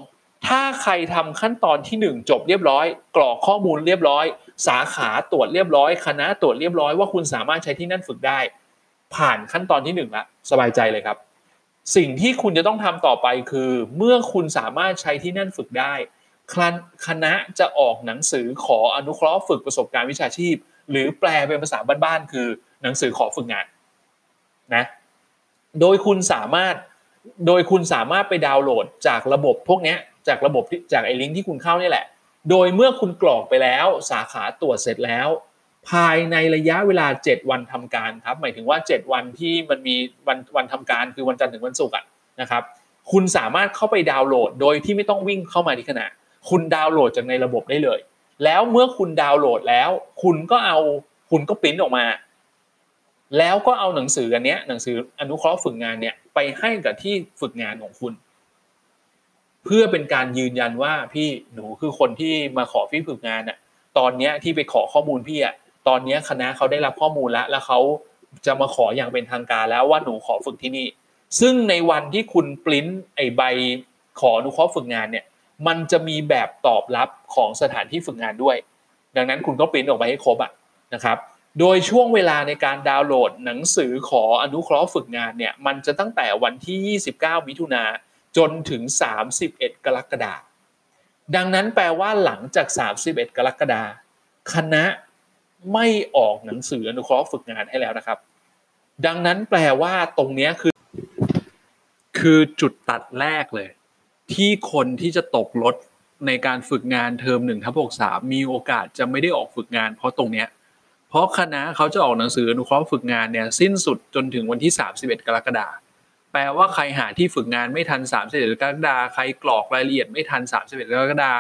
ถ้าใครทำขั้นตอนที่หนึ่งจบเรียบร้อยกรอกข้อมูลเรียบร้อยสาขาตรวจเรียบร้อยคณะตรวจเรียบร้อยว่าคุณสามารถใช้ที่นั่นฝึกได้ผ่านขั้นตอนที่หนึ่งละสบายใจเลยครับสิ่งที่คุณจะต้องทำต่อไปคือเมื่อคุณสามารถใช้ที่นั่นฝึกได้คณะจะออกหนังสือขออนุเคราะห์ฝึกประสบการณ์วิชาชีพหรือแปลเป็นภาษาบ้านๆคือหนังสือขอฝึกงานนะโดยคุณสามารถโดยคุณสามารถไปดาวน์โหลดจากระบบพวกนี้จากระบบจากไอ้ลิงก์ที่คุณเข้านี่แหละโดยเมื่อคุณกรอกไปแล้วสาขาตรวจเสร็จแล้วภายในระยะเวลาเจ็ดวันทำการครับหมายถึงว่าเจ็ดวันที่มันมีวันวันทำการคือวันจันทร์ถึงวันศุกร์นะครับคุณสามารถเข้าไปดาวน์โหลดโดยที่ไม่ต้องวิ่งเข้ามาที่คณะคุณดาวน์โหลดจากในระบบได้เลยแล้วเมื่อคุณดาวน์โหลดแล้วคุณก็เอาคุณก็ปริ้นออกมาแล้วก็เอาหนังสืออันเนี้ยหนังสืออนุเคราะห์ฝึกงานเนี่ยไปให้กับที่ฝึกงานของคุณเพื่อเป็นการยืนยันว่าพี่หนูคือคนที่มาขอพี่ฝึกงานน่ะตอนเนี้ยที่ไปขอข้อมูลพี่อ่ะตอนนี้คณะเขาได้รับข้อมูลแล้วแล้วเขาจะมาขออย่างเป็นทางการแล้วว่าหนูขอฝึกที่นี่ซึ่งในวันที่คุณปริ้นไอ้ใบขออนุเคราะห์ฝึกงานเนี่ยมันจะมีแบบตอบรับของสถานที่ฝึกงานด้วยดังนั้นคุณก็ปริ้นออกไปให้ครบอ่ะนะครับโดยช่วงเวลาในการดาวน์โหลดหนังสือขออนุเคราะห์ฝึกงานเนี่ยมันจะตั้งแต่วันที่ยี่สิบเก้ามิถุนาจนถึงสามสิบเอ็ดกรกฎาคมดังนั้นแปลว่าหลังจากสามสิบเอ็ดกรกฎาคมคณะไม่ออกหนังสืออนุเคราะห์ฝึกงานให้แล้วนะครับดังนั้นแปลว่าตรงนี้คือคือจุดตัดแรกเลยที่คนที่จะตกรถในการฝึกงานเทอมหนึ่งทับหกสามมีโอกาสจะไม่ได้ออกฝึกงานเพราะตรงเนี้ยเพราะคณะเขาจะออกหนังสืออนุเคราะห์ฝึกงานเนี่ยสิ้นสุดจนถึงวันที่สามสิบเอ็ดกรกฎาคมแปลว่าใครหาที่ฝึกงานไม่ทันสามสิบเอ็ดกรกฎาคมใครกรอกรายละเอียดไม่ทันสามสิบเอ็ดกรกฎาคม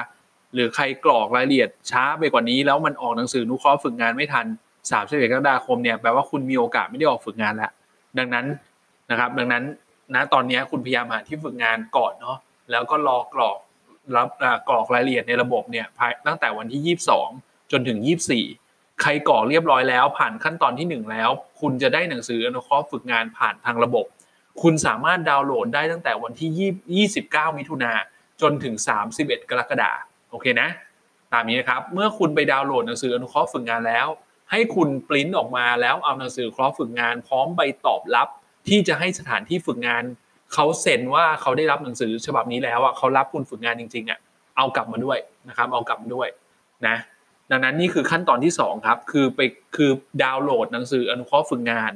หรือใครกรอกรายละเอียดช้าไปกว่านี้แล้วมันออกหนังสืออนุเคราะห์ฝึกงานไม่ทันสามสิบเอ็ดกรกฎาคมเนี่ยแปลว่าคุณมีโอกาสไม่ได้ออกฝึกงานแล้วดังนั้นนะครับดังนั้นนะตอนนี้คุณพยายามหาที่ฝึกงานก่อนเนาะแล้วก็รอกรอกรับกรอกรายละเอียดในระบบเนี่ยตั้งแต่วันที่ยี่สิบสองจนถึงยี่สิบสี่ใครกรอกเรียบร้อยแล้วผ่านขั้นตอนที่หนึ่งแล้วคุณจะได้หนังสืออนุเคราะห์ฝึกงานผ่านทางระบบคุณสามารถดาวน์โหลดได้ตั้งแต่วันที่ยี่สิบเก้ามิถุนายนจนถึงสามสิบเอ็ดกรกฎาคมโอเคนะตามนี้นะครับเมื่อคุณไปดาวน์โหลดหนังสืออนุเคราะห์ฝึกงานแล้วให้คุณปริ้นออกมาแล้วเอาหนังสืออนุเคราะห์ฝึกงานพร้อมใบตอบรับที่จะให้สถานที่ฝึกงานเขาเซ็นว่าเขาได้รับหนังสือฉบับนี้แล้วอ่ะเขารับคุณฝึกงานจริงๆอ่ะเอากลับมาด้วยนะครับเอากลับมาด้วยนะดังนั้นนี่คือขั้นตอนที่สองครับคือไปคือดาวน์โหลดหนังสืออนุเคราะห์ฝึกงาน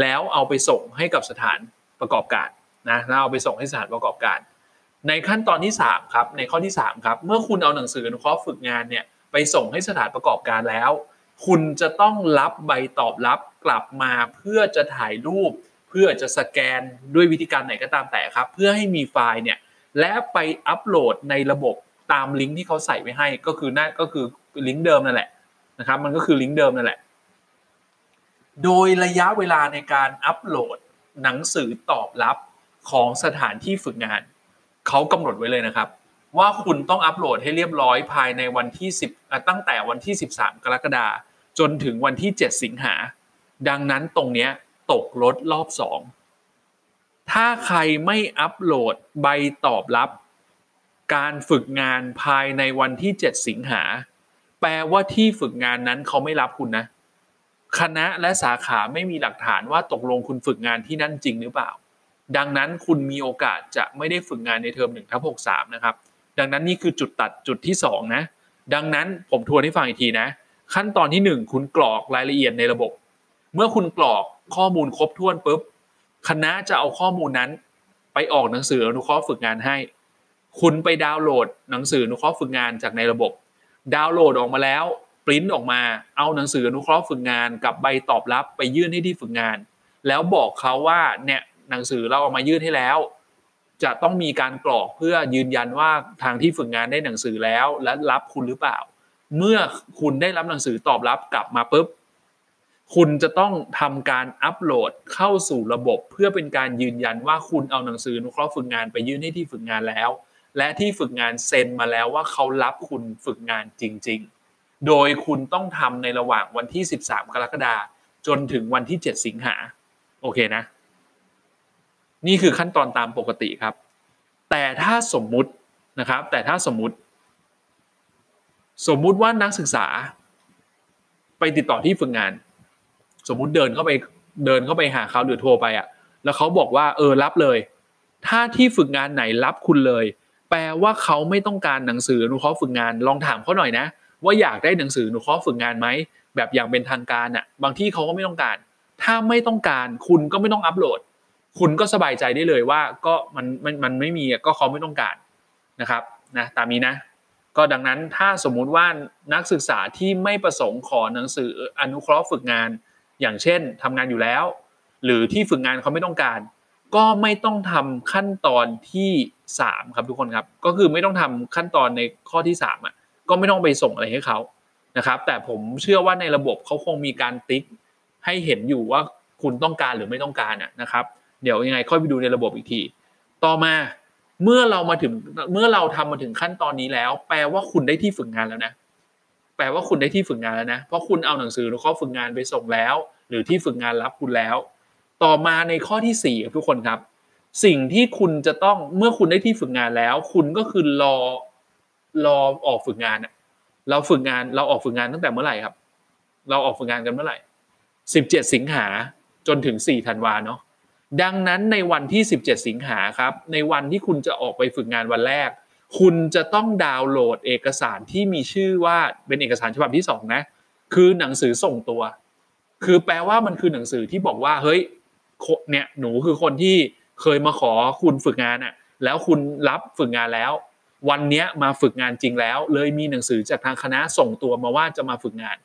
แล้วเอาไปส่งให้กับสถานประกอบการนะแล้วเอาไปส่งให้สถานประกอบการในขั้นตอนที่สามครับในข้อที่สามครับเมื่อคุณเอาหนังสืออนุเคราะห์ฝึกงานเนี่ยไปส่งให้สถานประกอบการแล้วคุณจะต้องรับใบตอบรับกลับมาเพื่อจะถ่ายรูปเพื่อจะสแกนด้วยวิธีการไหนก็ตามแต่ครับเพื่อให้มีไฟล์เนี่ยและไปอัปโหลดในระบบตามลิงก์ที่เขาใส่ไว้ให้ก็คือนั่นก็คือลิงก์เดิมนั่นแหละนะครับมันก็คือลิงก์เดิมนั่นแหละโดยระยะเวลาในการอัปโหลดหนังสือตอบรับของสถานที่ฝึกงานเขากำหนดไว้เลยนะครับว่าคุณต้องอัปโหลดให้เรียบร้อยภายในวันที่สิบตั้งแต่วันที่สิบสามกรกฎาคมจนถึงวันที่เจ็ดสิงหาดังนั้นตรงเนี้ยตกรถรอบสองถ้าใครไม่อัปโหลดใบตอบรับการฝึกงานภายในวันที่เจ็ดสิงหาแปลว่าที่ฝึกงานนั้นเขาไม่รับคุณนะคณะและสาขาไม่มีหลักฐานว่าตกลงคุณฝึกงานที่นั่นจริงหรือเปล่าดังนั้นคุณมีโอกาสจะไม่ได้ฝึกงานในเทอมหนึ่งทับหกสามนะครับดังนั้นนี่คือจุดตัดจุดที่สองนะดังนั้นผมทวนให้ฟังอีกทีนะขั้นตอนที่หนึ่งคุณกรอกรายละเอียดในระบบเมื่อคุณกรอกข้อมูลครบถ้วนปุ๊บคณะจะเอาข้อมูลนั้นไปออกหนังสืออนุเคราะห์ฝึกงานให้ คุณไปดาวน์โหลดหนังสืออนุเคราะห์ฝึกงานจากในระบบดาวน์โหลดออกมาแล้วปริ้นออกมาเอาหนังสืออนุเคราะห์ฝึกงานกับใบตอบรับไปยื่นให้ที่ฝึกงานแล้วบอกเขาว่าเนี่ยหนังสือเราเอามายื่นให้แล้วจะต้องมีการกรอกเพื่อยืนยันว่าทางที่ฝึกงานได้หนังสือแล้วและรับคุณหรือเปล่าเมื่อคุณได้รับหนังสือตอบรับกลับมาปุ๊บคุณจะต้องทำการอัปโหลดเข้าสู่ระบบเพื่อเป็นการยืนยันว่าคุณเอาหนังสืออนุเคราะห์ฝึกงานไปยื่นให้ที่ฝึกงานแล้วและที่ฝึกงานเซ็นมาแล้วว่าเขารับคุณฝึกงานจริงๆโดยคุณต้องทำในระหว่างวันที่สิบสามกรกฎาคมจนถึงวันที่เจ็ดสิงหาคมโอเคนะนี่คือขั้นตอนตามปกติครับแต่ถ้าสมมุตินะครับแต่ถ้าสมมุติสมมุติว่านักศึกษาไปติดต่อที่ฝึกงานสมมุติเดินเข้าไปเดินเข้าไปหาเขาหรือโทรไปอ่ะแล้วเขาบอกว่าเออรับเลยถ้าที่ฝึกงานไหนรับคุณเลยแปลว่าเขาไม่ต้องการหนังสืออนุเคราะห์ฝึกงานลองถามเขาหน่อยนะว่าอยากได้หนังสืออนุเคราะห์ฝึกงานไหมแบบอย่างเป็นทางการอ่ะบางที่เขาก็ไม่ต้องการถ้าไม่ต้องการคุณก็ไม่ต้องอัปโหลดคุณก็สบายใจได้เลยว่าก็มันมันมันไม่มีก็เขาไม่ต้องการนะครับนะตามนี้นะก็ดังนั้นถ้าสมมุติว่านักศึกษาที่ไม่ประสงค์ขอหนังสืออนุเคราะห์ฝึกงานอย่างเช่นทำงานอยู่แล้วหรือที่ฝึกงานเขาไม่ต้องการก็ไม่ต้องทำขั้นตอนที่สามครับทุกคนครับก็คือไม่ต้องทำขั้นตอนในข้อที่สามอ่ะก็ไม่ต้องไปส่งอะไรให้เขานะครับแต่ผมเชื่อว่าในระบบเขาคงมีการติ๊กให้เห็นอยู่ว่าคุณต้องการหรือไม่ต้องการอ่ะนะครับเดี๋ยวยังไงค่อยไปดูในระบบอีกทีต่อมาเมื่อเรามาถึงเมื่อเราทำมาถึงขั้นตอนนี้แล้วแปลว่าคุณได้ที่ฝึกงานแล้วนะแปลว่าคุณได้ที่ฝึกงานแล้วนะเพราะคุณเอาหนังสือหรือข้อฝึกงานไปส่งแล้วหรือที่ฝึกงานรับคุณแล้วต่อมาในข้อที่สี่ครับทุกคนครับสิ่งที่คุณจะต้องเมื่อคุณได้ที่ฝึกงานแล้วคุณก็คือรอรอออกฝึกงานอะเราฝึกงานเราออกฝึกงานตั้งแต่เมื่อไหร่ครับเราออกฝึกงานกันเมื่อไหร่สิบเจ็ดสิงหาคมจนถึงสี่ธันวาคมเนาะดังนั้นในวันที่สิบเจ็ดสิงหาคมครับในวันที่คุณจะออกไปฝึกงานวันแรกคุณจะต้องดาวน์โหลดเอกสารที่มีชื่อว่าเป็นเอกสารฉบับที่สองนะคือหนังสือส่งตัวคือแปลว่ามันคือหนังสือที่บอกว่าเฮ้ยเนี่ยหนูคือคนที่เคยมาขอคุณฝึกงานอ่ะแล้วคุณรับฝึกงานแล้ววันนี้มาฝึกงานจริงแล้วเลยมีหนังสือจากทางคณะส่งตัวมาว่าจะมาฝึกงาน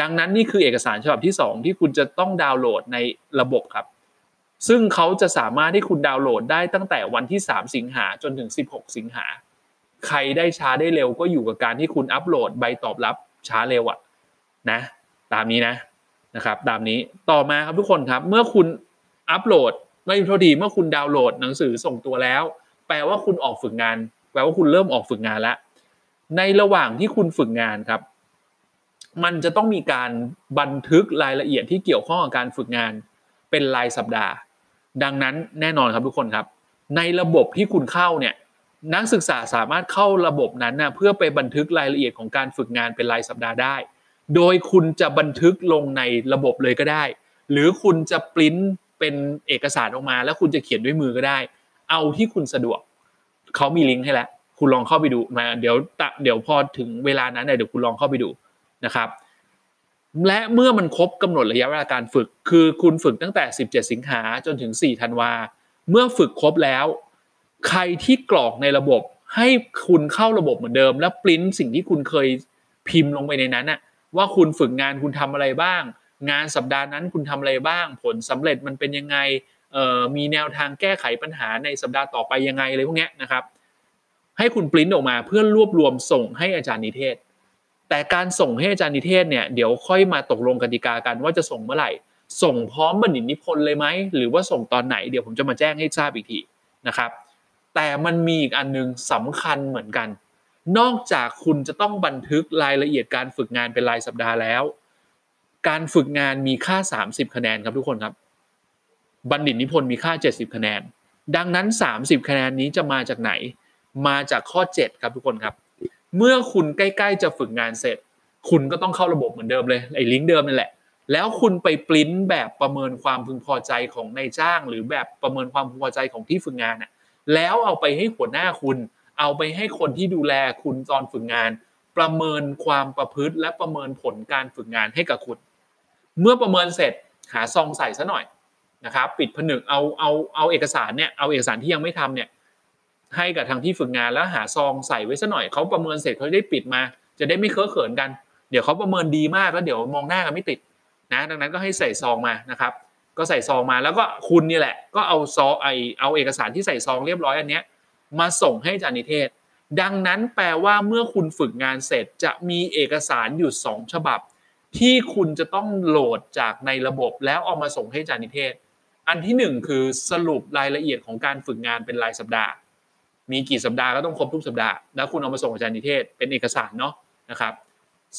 ดังนั้นนี่คือเอกสารฉบับที่สองที่คุณจะต้องดาวน์โหลดในระบบครับซึ่งเขาจะสามารถให้คุณดาวน์โหลดได้ตั้งแต่วันที่สามสิงหาคมจนถึงสิบหกสิงหาคมใครได้ช้าได้เร็วก็อยู่กับการที่คุณอัปโหลดใบตอบรับช้าเร็วอ่ะนะตามนี้นะนะครับตามนี้ต่อมาครับทุกคนครับเมื่อคุณอัปโหลดไม่โทษทีเมื่อคุณดาวน์โหลดหนังสือส่งตัวแล้วแปลว่าคุณออกฝึกงานแปลว่าคุณเริ่มออกฝึกงานแล้วในระหว่างที่คุณฝึกงานครับมันจะต้องมีการบันทึกรายละเอียดที่เกี่ยวข้องกับการฝึกงานเป็นรายสัปดาห์ดังนั้นแน่นอนครับทุกคนครับในระบบที่คุณเข้าเนี่ยนักศึกษาสามารถเข้าระบบนั้นนะเพื่อไปบันทึกรายละเอียดของการฝึกงานเป็นรายสัปดาห์ได้โดยคุณจะบันทึกลงในระบบเลยก็ได้หรือคุณจะปริ้นเป็นเอกสารออกมาแล้วคุณจะเขียนด้วยมือก็ได้เอาที่คุณสะดวกเขามีลิงก์ให้แล้วคุณลองเข้าไปดูมาเดี๋ยวเดี๋ยวพอถึงเวลานั้นเนี่ยเดี๋ยวคุณลองเข้าไปดูนะครับและเมื่อมันครบกำหนดระยะเวลาการฝึกคือคุณฝึกตั้งแต่สิบเจ็ดสิงหาคมจนถึงสี่ธันวาคมเมื่อฝึกครบแล้วใครที่กรอกในระบบให้คุณเข้าระบบเหมือนเดิมแล้วปริ้นสิ่งที่คุณเคยพิมพ์ลงไปในนั้นน่ะว่าคุณฝึกงานคุณทำอะไรบ้างงานสัปดาห์นั้นคุณทำอะไรบ้างผลสำเร็จมันเป็นยังไงมีแนวทางแก้ไขปัญหาในสัปดาห์ต่อไปยังไงอะไรพวกนี้นะครับให้คุณปริ้นออกมาเพื่อรวบรวมส่งให้อาจารย์นิเทศแต่การส่งให้อาจารย์นิเทศเนี่ยเดี๋ยวค่อยมาตกลงกติกากันว่าจะส่งเมื่อไหร่ส่งพร้อมบัณฑิตนิพนธ์เลยไหมหรือว่าส่งตอนไหนเดี๋ยวผมจะมาแจ้งให้ทราบอีกทีนะครับแต่มันมีอีกอันนึงสำคัญเหมือนกันนอกจากคุณจะต้องบันทึกรายละเอียดการฝึกงานเป็นรายสัปดาห์แล้วการฝึกงานมีค่าสามสิบคะแนนครับทุกคนครับบัณฑิตนิพนธ์มีค่าเจ็ดสิบคะแนนดังนั้นสามสิบคะแนนนี้จะมาจากไหนมาจากข้อเจ็ดครับทุกคนครับเมื่อคุณใกล้ๆจะฝึกงานเสร็จคุณก็ต้องเข้าระบบเหมือนเดิมเลยไอ้ลิงก์เดิมนั่นแหละแล้วคุณไปปริ้นแบบประเมินความพึงพอใจของนายจ้างหรือแบบประเมินความพึงพอใจของที่ฝึกงานน่ะแล้วเอาไปให้หัวหน้าคุณเอาไปให้คนที่ดูแลคุณตอนฝึกงานประเมินความประพฤติและประเมินผลการฝึกงานให้กับคุณเมื่อประเมินเสร็จหาซองใส่ซะหน่อยนะครับปิดผนึกเอาเอาเอาเอกสารเนี่ยเอาเอกสารที่ยังไม่ทำเนี่ย ให้กับทางที่ฝึกงานแล้วหาซองใส่ไว้ซะหน่อยเขาประเมินเสร็จเขาได้ปิดมาจะได้ไม่เคอะเขินกันเดี๋ยวเขาประเมินดีมากแล้วเดี๋ยวมองหน้ากันไม่ติดนะดังนั้นก็ให้ใส่ซองมานะครับก็ใส่ซองมาแล้วก็คุณนี่แหละก็เอาซองไอเอาเอกสารที่ใส่ซองเรียบร้อยอันเนี้ยมาส่งให้อาจารย์นิเทศดังนั้นแปลว่าเมื่อคุณฝึกงานเสร็จจะมีเอกสารอยู่สองฉบับที่คุณจะต้องโหลดจากในระบบแล้วเอามาส่งให้อาจารย์นิเทศอันที่หนึ่งคือสรุปรายละเอียดของการฝึกงานเป็นรายสัปดาห์มีกี่สัปดาห์ก็ต้องครบทุกสัปดาห์แล้วคุณเอามาส่งอาจารย์นิเทศเป็นเอกสารเนาะนะครับ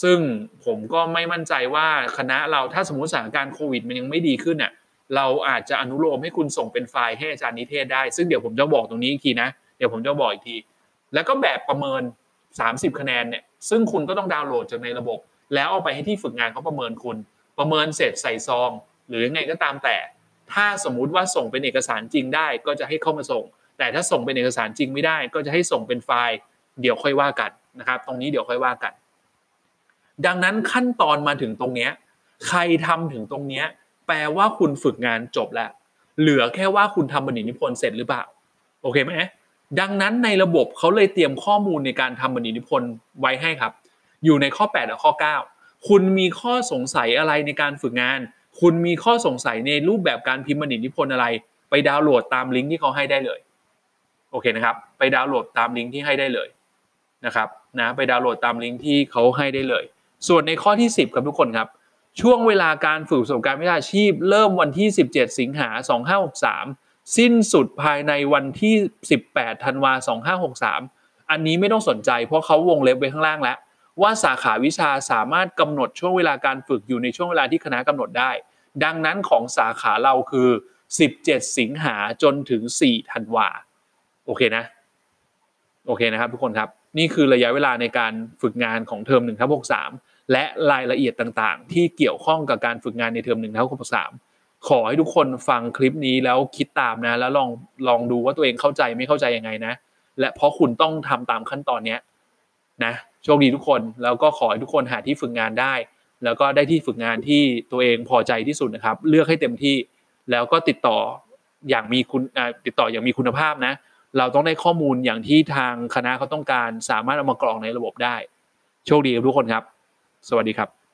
ซึ่งผมก็ไม่มั่นใจว่าคณะเราถ้าสมมุติสถานการณ์โควิดมันยังไม่ดีขึ้นน่ะเราอาจจะอนุโลมให้คุณส่งเป็นไฟล์ให้อาจารย์นิเทศได้ซึ่งเดี๋ยวผมจะบอกตรงนี้อีกทีนะเดี๋ยวผมจะบอกอีกทีแล้วก็แบบประเมินสามสิบคะแนนเนี่ยซึ่งคุณก็ต้องดาวน์โหลดจากในระบบแล้วเอาไปให้ที่ฝึกงานเขาประเมินคุณประเมินเสร็จใส่ซองหรือยังไงก็ตามแต่ถ้าสมมุติว่าส่งเป็นเอกสารจริงได้ก็จะให้เข้ามาส่งแต่ถ้าส่งเป็นเอกสารจริงไม่ได้ก็จะให้ส่งเป็นไฟล์เดี๋ยวค่อยว่ากันนะครับตรงนี้เดี๋ยวค่อยว่ากันดังนั้นขั้นตอนมาถึงตรงนี้ใครทำถึงตรงนี้แปลว่าคุณฝึกงานจบแล้วเหลือแค่ว่าคุณทำบัณฑิตนิพนธ์เสร็จหรือเปล่าโอเคไหมดังนั้นในระบบเขาเลยเตรียมข้อมูลในการทำบัณฑิตนิพนธ์ไว้ให้ครับอยู่ในข้อแปดและข้อเก้าคุณมีข้อสงสัยอะไรในการฝึกงานคุณมีข้อสงสัยในรูปแบบการพิมพ์บัณฑิตนิพนธ์อะไรไปดาวน์โหลดตามลิงก์ที่เขาให้ได้เลยโอเคนะครับไปดาวน์โหลดตามลิงก์ที่ให้ได้เลยนะครับนะไปดาวน์โหลดตามลิงก์ที่เขาให้ได้เลยส่วนในข้อที่สิบครับทุกคนครับช่วงเวลาการฝึกประสบการณ์วิชาชีพเริ่มวันที่สิบเจ็ดสิงหาสองห้าหกสามสิ้นสุดภายในวันที่สิบแปดธันวาสองห้าหกสามอันนี้ไม่ต้องสนใจเพราะเขาวงเล็บไว้ข้างล่างแล้วว่าสาขาวิชาสามารถกำหนดช่วงเวลาการฝึกอยู่ในช่วงเวลาที่คณะกำหนดได้ดังนั้นของสาขาเราคือสิบเจ็ดสิงหาจนถึงสี่ธันวาโอเคนะโอเคนะครับทุกคนครับนี่คือระยะเวลาในการฝึกงานของเทอมหนึ่งทับหกสามและรายละเอียดต่างๆที่เกี่ยวข้องกับการฝึกงานในเทอมหนึ่งทับหกสามขอให้ทุกคนฟังคลิปนี้แล้วคิดตามนะแล้วลองลองดูว่าตัวเองเข้าใจไม่เข้าใจยังไงนะและเพราะคุณต้องทำตามขั้นตอนเนี้ยนะโชคดีทุกคนแล้วก็ขอให้ทุกคนหาที่ฝึกงานได้แล้วก็ได้ที่ฝึกงานที่ตัวเองพอใจที่สุดนะครับเลือกให้เต็มที่แล้วก็ติดต่ออย่างมีคุณติดต่ออย่างมีคุณภาพนะเราต้องได้ข้อมูลอย่างที่ทางคณะเขาต้องการสามารถเอามากรองในระบบได้โชคดีกับทุกคนครับสวัสดีครับ